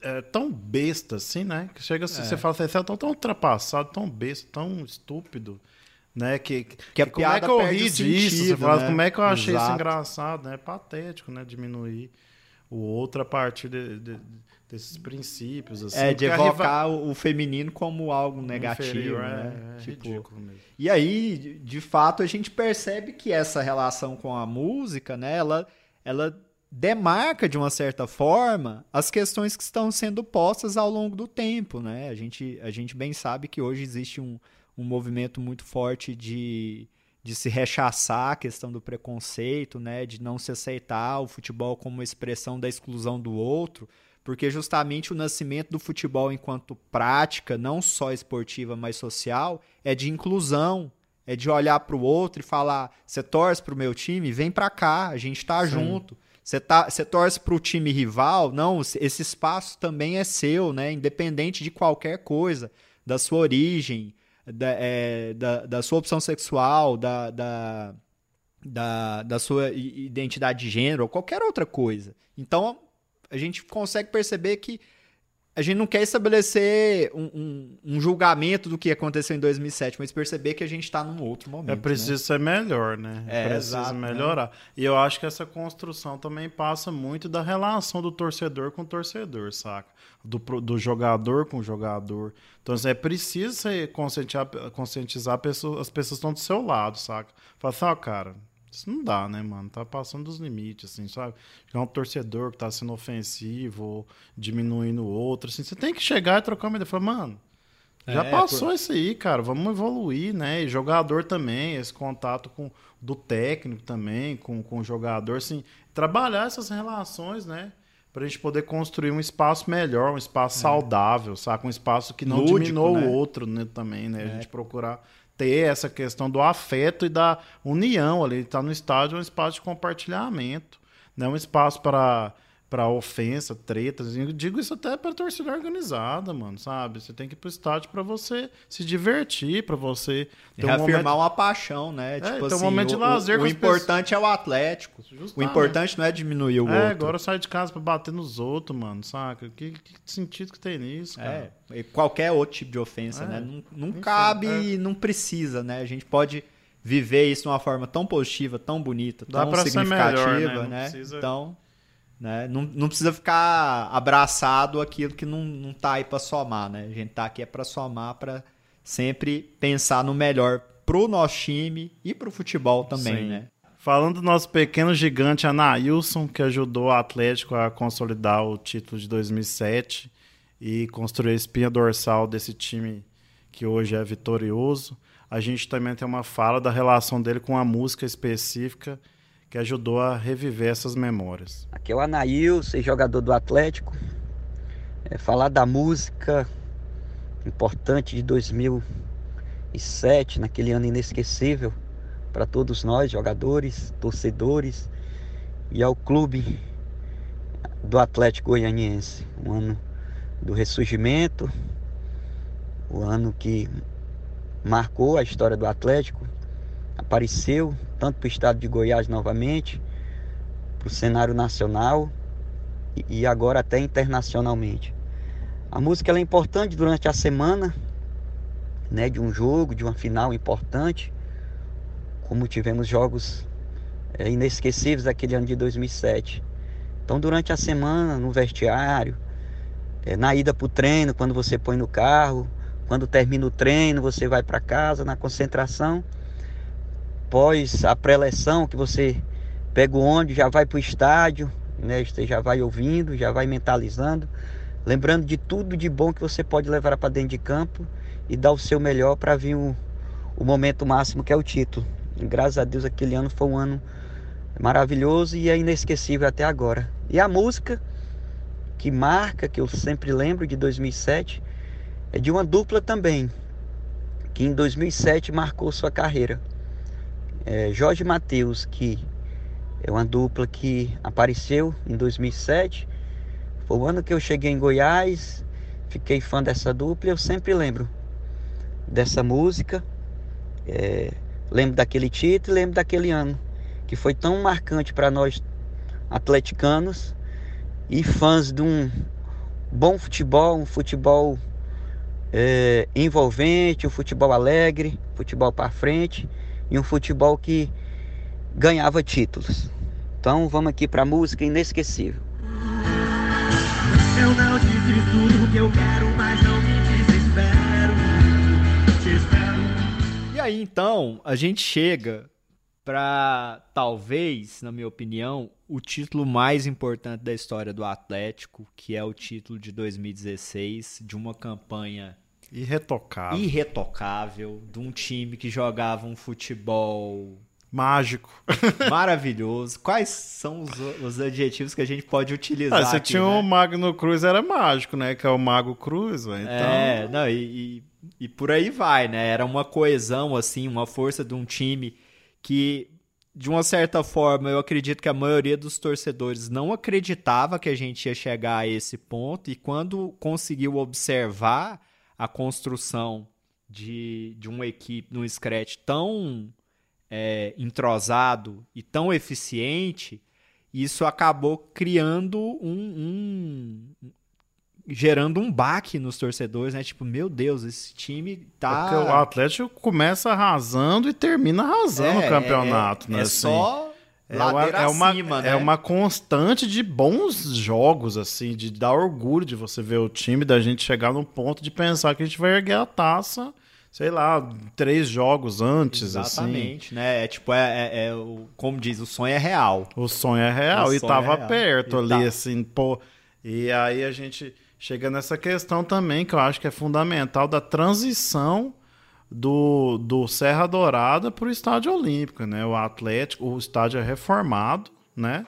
é, é tão besta, assim, né? Que chega assim, é. Você fala assim, você é tão, tão ultrapassado, tão besta, tão estúpido, né? Que, que, que a como piada é que eu ri disso? Sentido, você fala, né? Como é que eu achei Exato. Isso engraçado, né? É patético, né? Diminuir o outro a partir de, de, desses princípios. Assim, é, de evocar rival... o feminino como algo negativo. Inferior, né? É, é tipo... ridículo mesmo. E aí, de, de fato, a gente percebe que essa relação com a música, né, ela, ela demarca, de uma certa forma, as questões que estão sendo postas ao longo do tempo, né? A gente, a gente bem sabe que hoje existe um, um movimento muito forte de... de se rechaçar a questão do preconceito, né? De não se aceitar o futebol como expressão da exclusão do outro, porque justamente o nascimento do futebol enquanto prática, não só esportiva, mas social, é de inclusão, é de olhar para o outro e falar, você torce para o meu time? Vem para cá, a gente está junto. Você tá, você torce para o time rival? Não, esse espaço também é seu, né? Independente de qualquer coisa, da sua origem, Da, é, da, da sua opção sexual, da, da, da, da sua identidade de gênero, ou qualquer outra coisa. Então, a gente consegue perceber que a gente não quer estabelecer um, um, um julgamento do que aconteceu em dois mil e sete, mas perceber que a gente está num outro momento. É preciso, né? Ser melhor, né? É, é preciso exato, melhorar. Né? E eu acho que essa construção também passa muito da relação do torcedor com o torcedor, saca? Do, do jogador com o jogador. Então, assim, é preciso você conscientizar, conscientizar pessoa, as pessoas que estão do seu lado, saca? Fala assim, ó, oh, cara, isso não dá, né, mano? Tá passando dos limites, assim, sabe? É um torcedor que tá sendo ofensivo, ou diminuindo o outro, assim. Você tem que chegar e trocar uma ideia. Fala, mano, já é, passou por... isso aí, cara. Vamos evoluir, né? E jogador também, esse contato com, do técnico também, com, com o jogador, assim. Trabalhar essas relações, né? Pra gente poder construir um espaço melhor, um espaço é. saudável, saca? Um espaço que não diminua, né? O outro, né? Também, né? É. A gente procurar... ter essa questão do afeto e da união ali. Tá no estádio, é um espaço de compartilhamento, não é um espaço para para ofensa, tretas. Eu digo isso até para torcida organizada, mano, sabe? Você tem que ir pro estádio para você se divertir, para você ter reafirmar um momento... uma paixão, né? É, tipo assim, um momento de lazer. O, o importante pessoas... é o Atlético. Justamente. O importante não é diminuir o é, outro. É, agora sai de casa para bater nos outros, mano, saca? Que, que sentido que tem nisso, cara? É, qualquer outro tipo de ofensa, é. né? Não, não Enfim, cabe e é. não precisa, né? A gente pode viver isso de uma forma tão positiva, tão bonita, Dá tão significativa, melhor, né? Não né? Precisa... Então... Né? Não, não precisa ficar abraçado aquilo que não, não tá aí para somar, né? A gente tá aqui é para somar, para sempre pensar no melhor pro nosso time e pro futebol também, Sim. né? Falando do nosso pequeno gigante Anaílson, que ajudou o Atlético a consolidar o título de dois mil e sete e construir a espinha dorsal desse time que hoje é vitorioso, a gente também tem uma fala da relação dele com a música específica que ajudou a reviver essas memórias. Aqui é o Anaílson, jogador do Atlético. É, falar da música importante de dois mil e sete, naquele ano inesquecível para todos nós, jogadores, torcedores, e ao clube do Atlético Goianiense. Um ano do ressurgimento, o ano que marcou a história do Atlético, apareceu tanto para o estado de Goiás novamente, para o cenário nacional e agora até internacionalmente. A música ela é importante durante a semana, né, de um jogo, de uma final importante, como tivemos jogos é, inesquecíveis daquele ano de dois mil e sete. Então, durante a semana, no vestiário, é, na ida para o treino, quando você põe no carro, quando termina o treino, você vai para casa, na concentração, após a pré-eleção, que você pega o ônibus, já vai para o estádio, né? Você já vai ouvindo, já vai mentalizando, lembrando de tudo de bom que você pode levar para dentro de campo e dar o seu melhor para vir o, o momento máximo, que é o título. E, graças a Deus, aquele ano foi um ano maravilhoso e é inesquecível até agora. E a música que marca, que eu sempre lembro, de dois mil e sete, é de uma dupla também, que em dois mil e sete marcou sua carreira. É, Jorge Mateus, que é uma dupla que apareceu em dois mil e sete, foi o ano que eu cheguei em Goiás, fiquei fã dessa dupla e eu sempre lembro dessa música, é, lembro daquele título e lembro daquele ano, que foi tão marcante para nós atleticanos e fãs de um bom futebol, um futebol é, envolvente, um futebol alegre, futebol para frente, e um futebol que ganhava títulos. Então vamos aqui para a música inesquecível. Eu não tive tudo que eu quero, mas não me desespero, te espero. E aí então a gente chega para, talvez, na minha opinião, o título mais importante da história do Atlético, que é o título de dois mil e dezesseis, de uma campanha Irretocável. Irretocável, de um time que jogava um futebol... mágico. Maravilhoso. Quais são os, os adjetivos que a gente pode utilizar? Ah, você aqui, tinha, né? O Magno Cruz era mágico, né? Que é o Mago Cruz, véio. Então... É, não, e, e, e por aí vai, né? Era uma coesão, assim, uma força de um time que, de uma certa forma, eu acredito que a maioria dos torcedores não acreditava que a gente ia chegar a esse ponto, e quando conseguiu observar a construção de, de uma equipe, de um scratch tão é, entrosado e tão eficiente, isso acabou criando um, um... gerando um baque nos torcedores, né? Tipo, meu Deus, esse time tá... Porque o Atlético começa arrasando e termina arrasando é, o campeonato, é, né? É assim. só... É uma, é, uma, acima, né? é uma constante de bons jogos, assim, de dar orgulho de você ver o time, da gente chegar num ponto de pensar que a gente vai erguer a taça, sei lá, três jogos antes. Exatamente, assim, né? É tipo, é, é, é, como diz, o sonho é real. O sonho é real, o e tava é perto e ali, tá... assim, pô. E aí a gente chega nessa questão também, que eu acho que é fundamental, da transição Do, do Serra Dourada para o Estádio Olímpico, né? O Atlético, o estádio é reformado, né?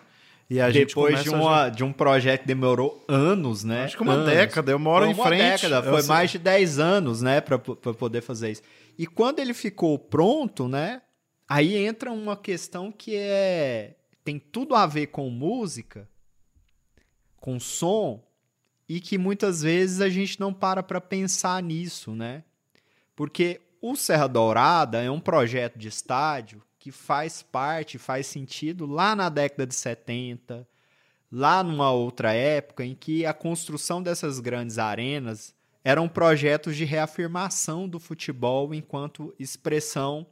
E a gente depois de, uma, a... de um projeto que demorou anos, né? Acho que uma anos. década, eu moro foi em uma frente. Década, foi sei. mais de dez anos, né, para poder fazer isso. E quando ele ficou pronto, né, aí entra uma questão que é tem tudo a ver com música, com som, e que muitas vezes a gente não para para pensar nisso, né? Porque o Serra Dourada é um projeto de estádio que faz parte, faz sentido lá na década de setenta, lá numa outra época em que a construção dessas grandes arenas eram projetos de reafirmação do futebol enquanto expressão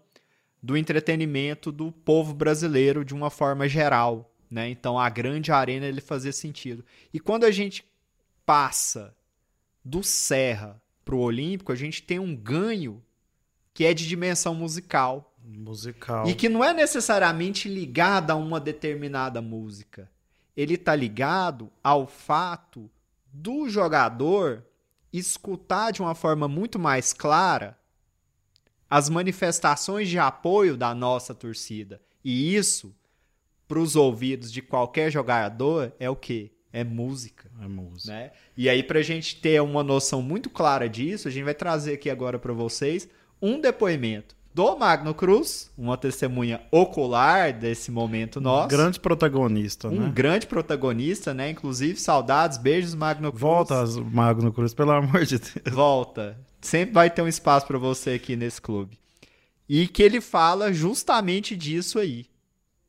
do entretenimento do povo brasileiro de uma forma geral, né? Então, a grande arena ele fazia sentido. E quando a gente passa do Serra para o Olímpico, a gente tem um ganho que é de dimensão musical. Musical. E que não é necessariamente ligado a uma determinada música. Ele está ligado ao fato do jogador escutar de uma forma muito mais clara as manifestações de apoio da nossa torcida. E isso, para os ouvidos de qualquer jogador, é o quê? É música. É música. Né? E aí, para a gente ter uma noção muito clara disso, a gente vai trazer aqui agora para vocês um depoimento do Magno Cruz, uma testemunha ocular desse momento nosso. Um grande protagonista, um né? Um grande protagonista, né? Inclusive, saudades, beijos, Magno Cruz. Volta, Magno Cruz, pelo amor de Deus. Volta. Sempre vai ter um espaço para você aqui nesse clube. E que ele fala justamente disso aí.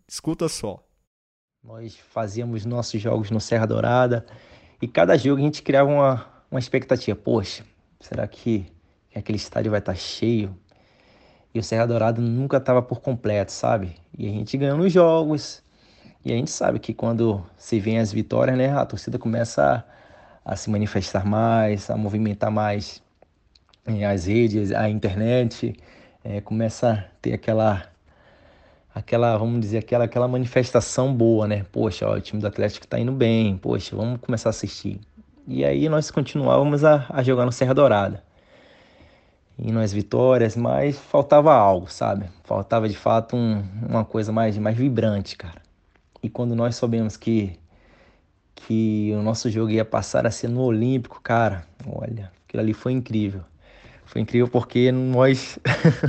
Escuta só. Nós fazíamos nossos jogos no Serra Dourada e cada jogo a gente criava uma, uma expectativa. Poxa, será que aquele estádio vai estar cheio? E o Serra Dourada nunca estava por completo, sabe? E a gente ganhando os jogos. E a gente sabe que quando se vem as vitórias, né? A torcida começa a, a se manifestar mais, a movimentar mais eh, as redes, a internet. Eh, começa a ter aquela, aquela, vamos dizer, aquela, aquela manifestação boa, né? Poxa, ó, o time do Atlético está indo bem. Poxa, vamos começar a assistir. E aí nós continuávamos a, a jogar no Serra Dourada. E nas vitórias, mas faltava algo, sabe? Faltava, de fato, um, uma coisa mais, mais vibrante, cara. E quando nós soubemos que, que o nosso jogo ia passar a ser no Olímpico, cara, olha, aquilo ali foi incrível. Foi incrível porque nós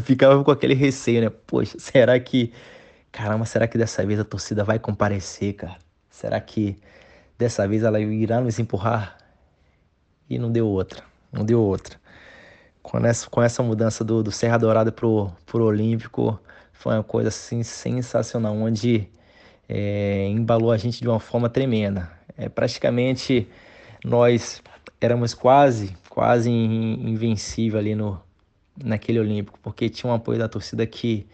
ficávamos com aquele receio, né? Poxa, será que... Caramba, será que dessa vez a torcida vai comparecer, cara? Será que dessa vez ela irá nos empurrar? E não deu outra, não deu outra. Com essa, com essa mudança do, do Serra Dourada pro, pro Olímpico, foi uma coisa assim sensacional, onde é, embalou a gente de uma forma tremenda. É, praticamente nós éramos quase, quase invencível ali no, naquele Olímpico, porque tinha um apoio da torcida que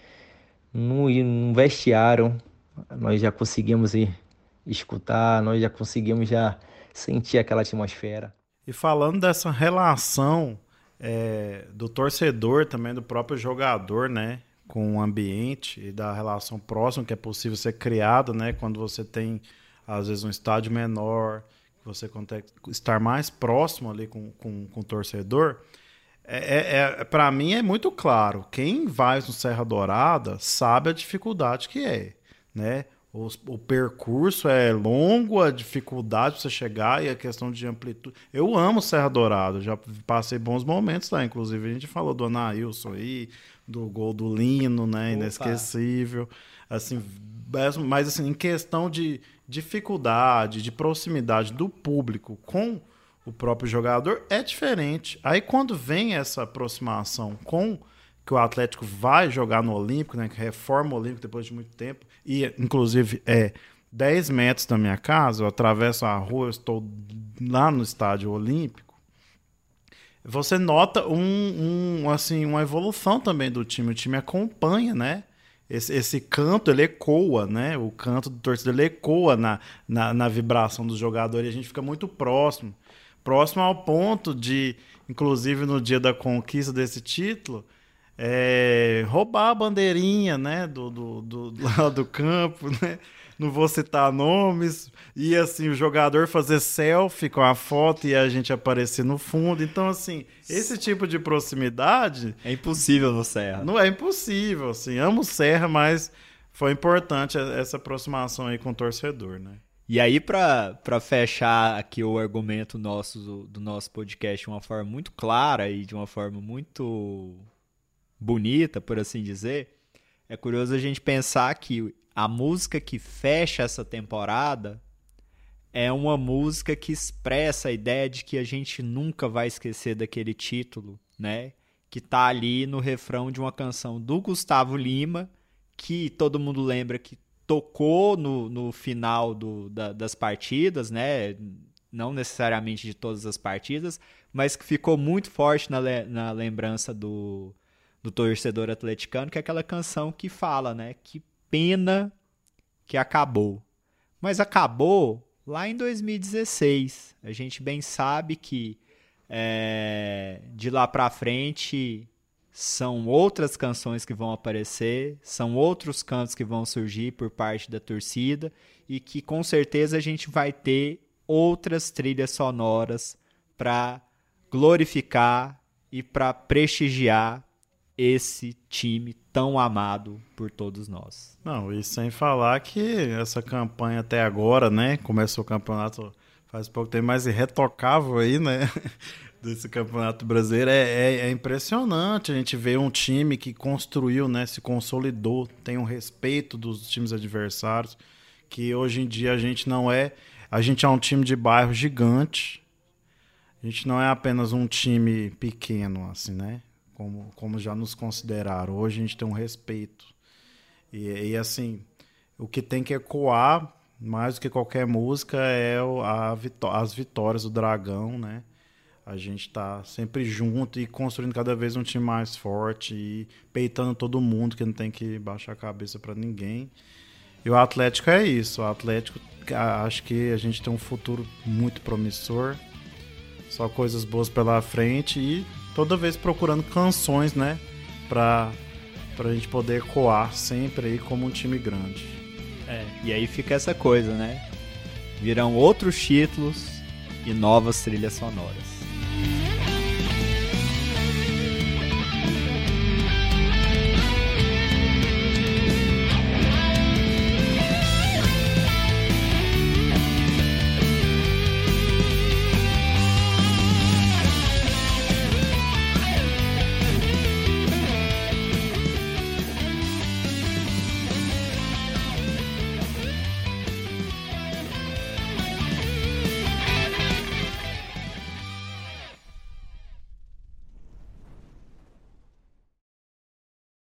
no, no vestiário nós já conseguimos ir escutar, nós já conseguimos já sentir aquela atmosfera. E falando dessa relação É, do torcedor também, do próprio jogador, né, com o ambiente e da relação próxima que é possível ser criada, né, quando você tem, às vezes, um estádio menor, que você consegue estar mais próximo ali com, com, com o torcedor, é, é, é, para mim é muito claro, quem vai no Serra Dourada sabe a dificuldade que é, né, o, o percurso é longo, a dificuldade para você chegar e a questão de amplitude. Eu amo Serra Dourada, já passei bons momentos lá, inclusive a gente falou do Anaílson aí, do gol do Lino, né? Opa. Inesquecível, assim, mas assim, em questão de dificuldade, de proximidade do público com o próprio jogador é diferente. Aí quando vem essa aproximação com que o Atlético vai jogar no Olímpico, né, que reforma o Olímpico depois de muito tempo, e inclusive é dez metros da minha casa, eu atravesso a rua, eu estou lá no Estádio Olímpico, você nota um, um, assim, uma evolução também do time, o time acompanha, né? Esse, esse canto, ele ecoa, né? O canto do torcedor, ele ecoa na, na, na vibração dos jogadores, a gente fica muito próximo, próximo ao ponto de, inclusive no dia da conquista desse título, É, roubar a bandeirinha, né, do, do, do, lá do campo, né? Não vou citar nomes, e assim, o jogador fazer selfie com a foto e a gente aparecer no fundo. Então, assim, esse tipo de proximidade é impossível no Serra. Não é impossível, assim, amo o Serra, mas foi importante essa aproximação aí com o torcedor, né? E aí, para fechar aqui o argumento nosso, do, do nosso podcast de uma forma muito clara e de uma forma muito bonita, por assim dizer, é curioso a gente pensar que a música que fecha essa temporada é uma música que expressa a ideia de que a gente nunca vai esquecer daquele título, né? Que tá ali no refrão de uma canção do Gustavo Lima, que todo mundo lembra que tocou no, no final do, da, das partidas, né? Não necessariamente de todas as partidas, mas que ficou muito forte na, le, na lembrança do, do torcedor atleticano, que é aquela canção que fala, né? Que pena que acabou. Mas acabou lá em dois mil e dezesseis. A gente bem sabe que é, de lá para frente são outras canções que vão aparecer, são outros cantos que vão surgir por parte da torcida e que com certeza a gente vai ter outras trilhas sonoras para glorificar e para prestigiar esse time tão amado por todos nós. Não, e sem falar que essa campanha até agora, né, começou o campeonato faz pouco tempo, mas irretocável aí, né, desse campeonato brasileiro, é, é, é impressionante a gente ver um time que construiu, né, se consolidou, tem um respeito dos times adversários, que hoje em dia a gente não é, a gente é um time de bairro gigante, a gente não é apenas um time pequeno, assim, né, Como, como já nos consideraram. Hoje a gente tem um respeito. E, e assim, o que tem que ecoar, mais do que qualquer música, é a vitó- as vitórias do Dragão, né? A gente tá sempre junto e construindo cada vez um time mais forte e peitando todo mundo, que não tem que baixar a cabeça para ninguém. E o Atlético é isso. O Atlético, acho que a gente tem um futuro muito promissor. Só coisas boas pela frente e toda vez procurando canções, né, pra, pra gente poder ecoar sempre aí como um time grande. É, e aí fica essa coisa, né? Virão outros títulos e novas trilhas sonoras.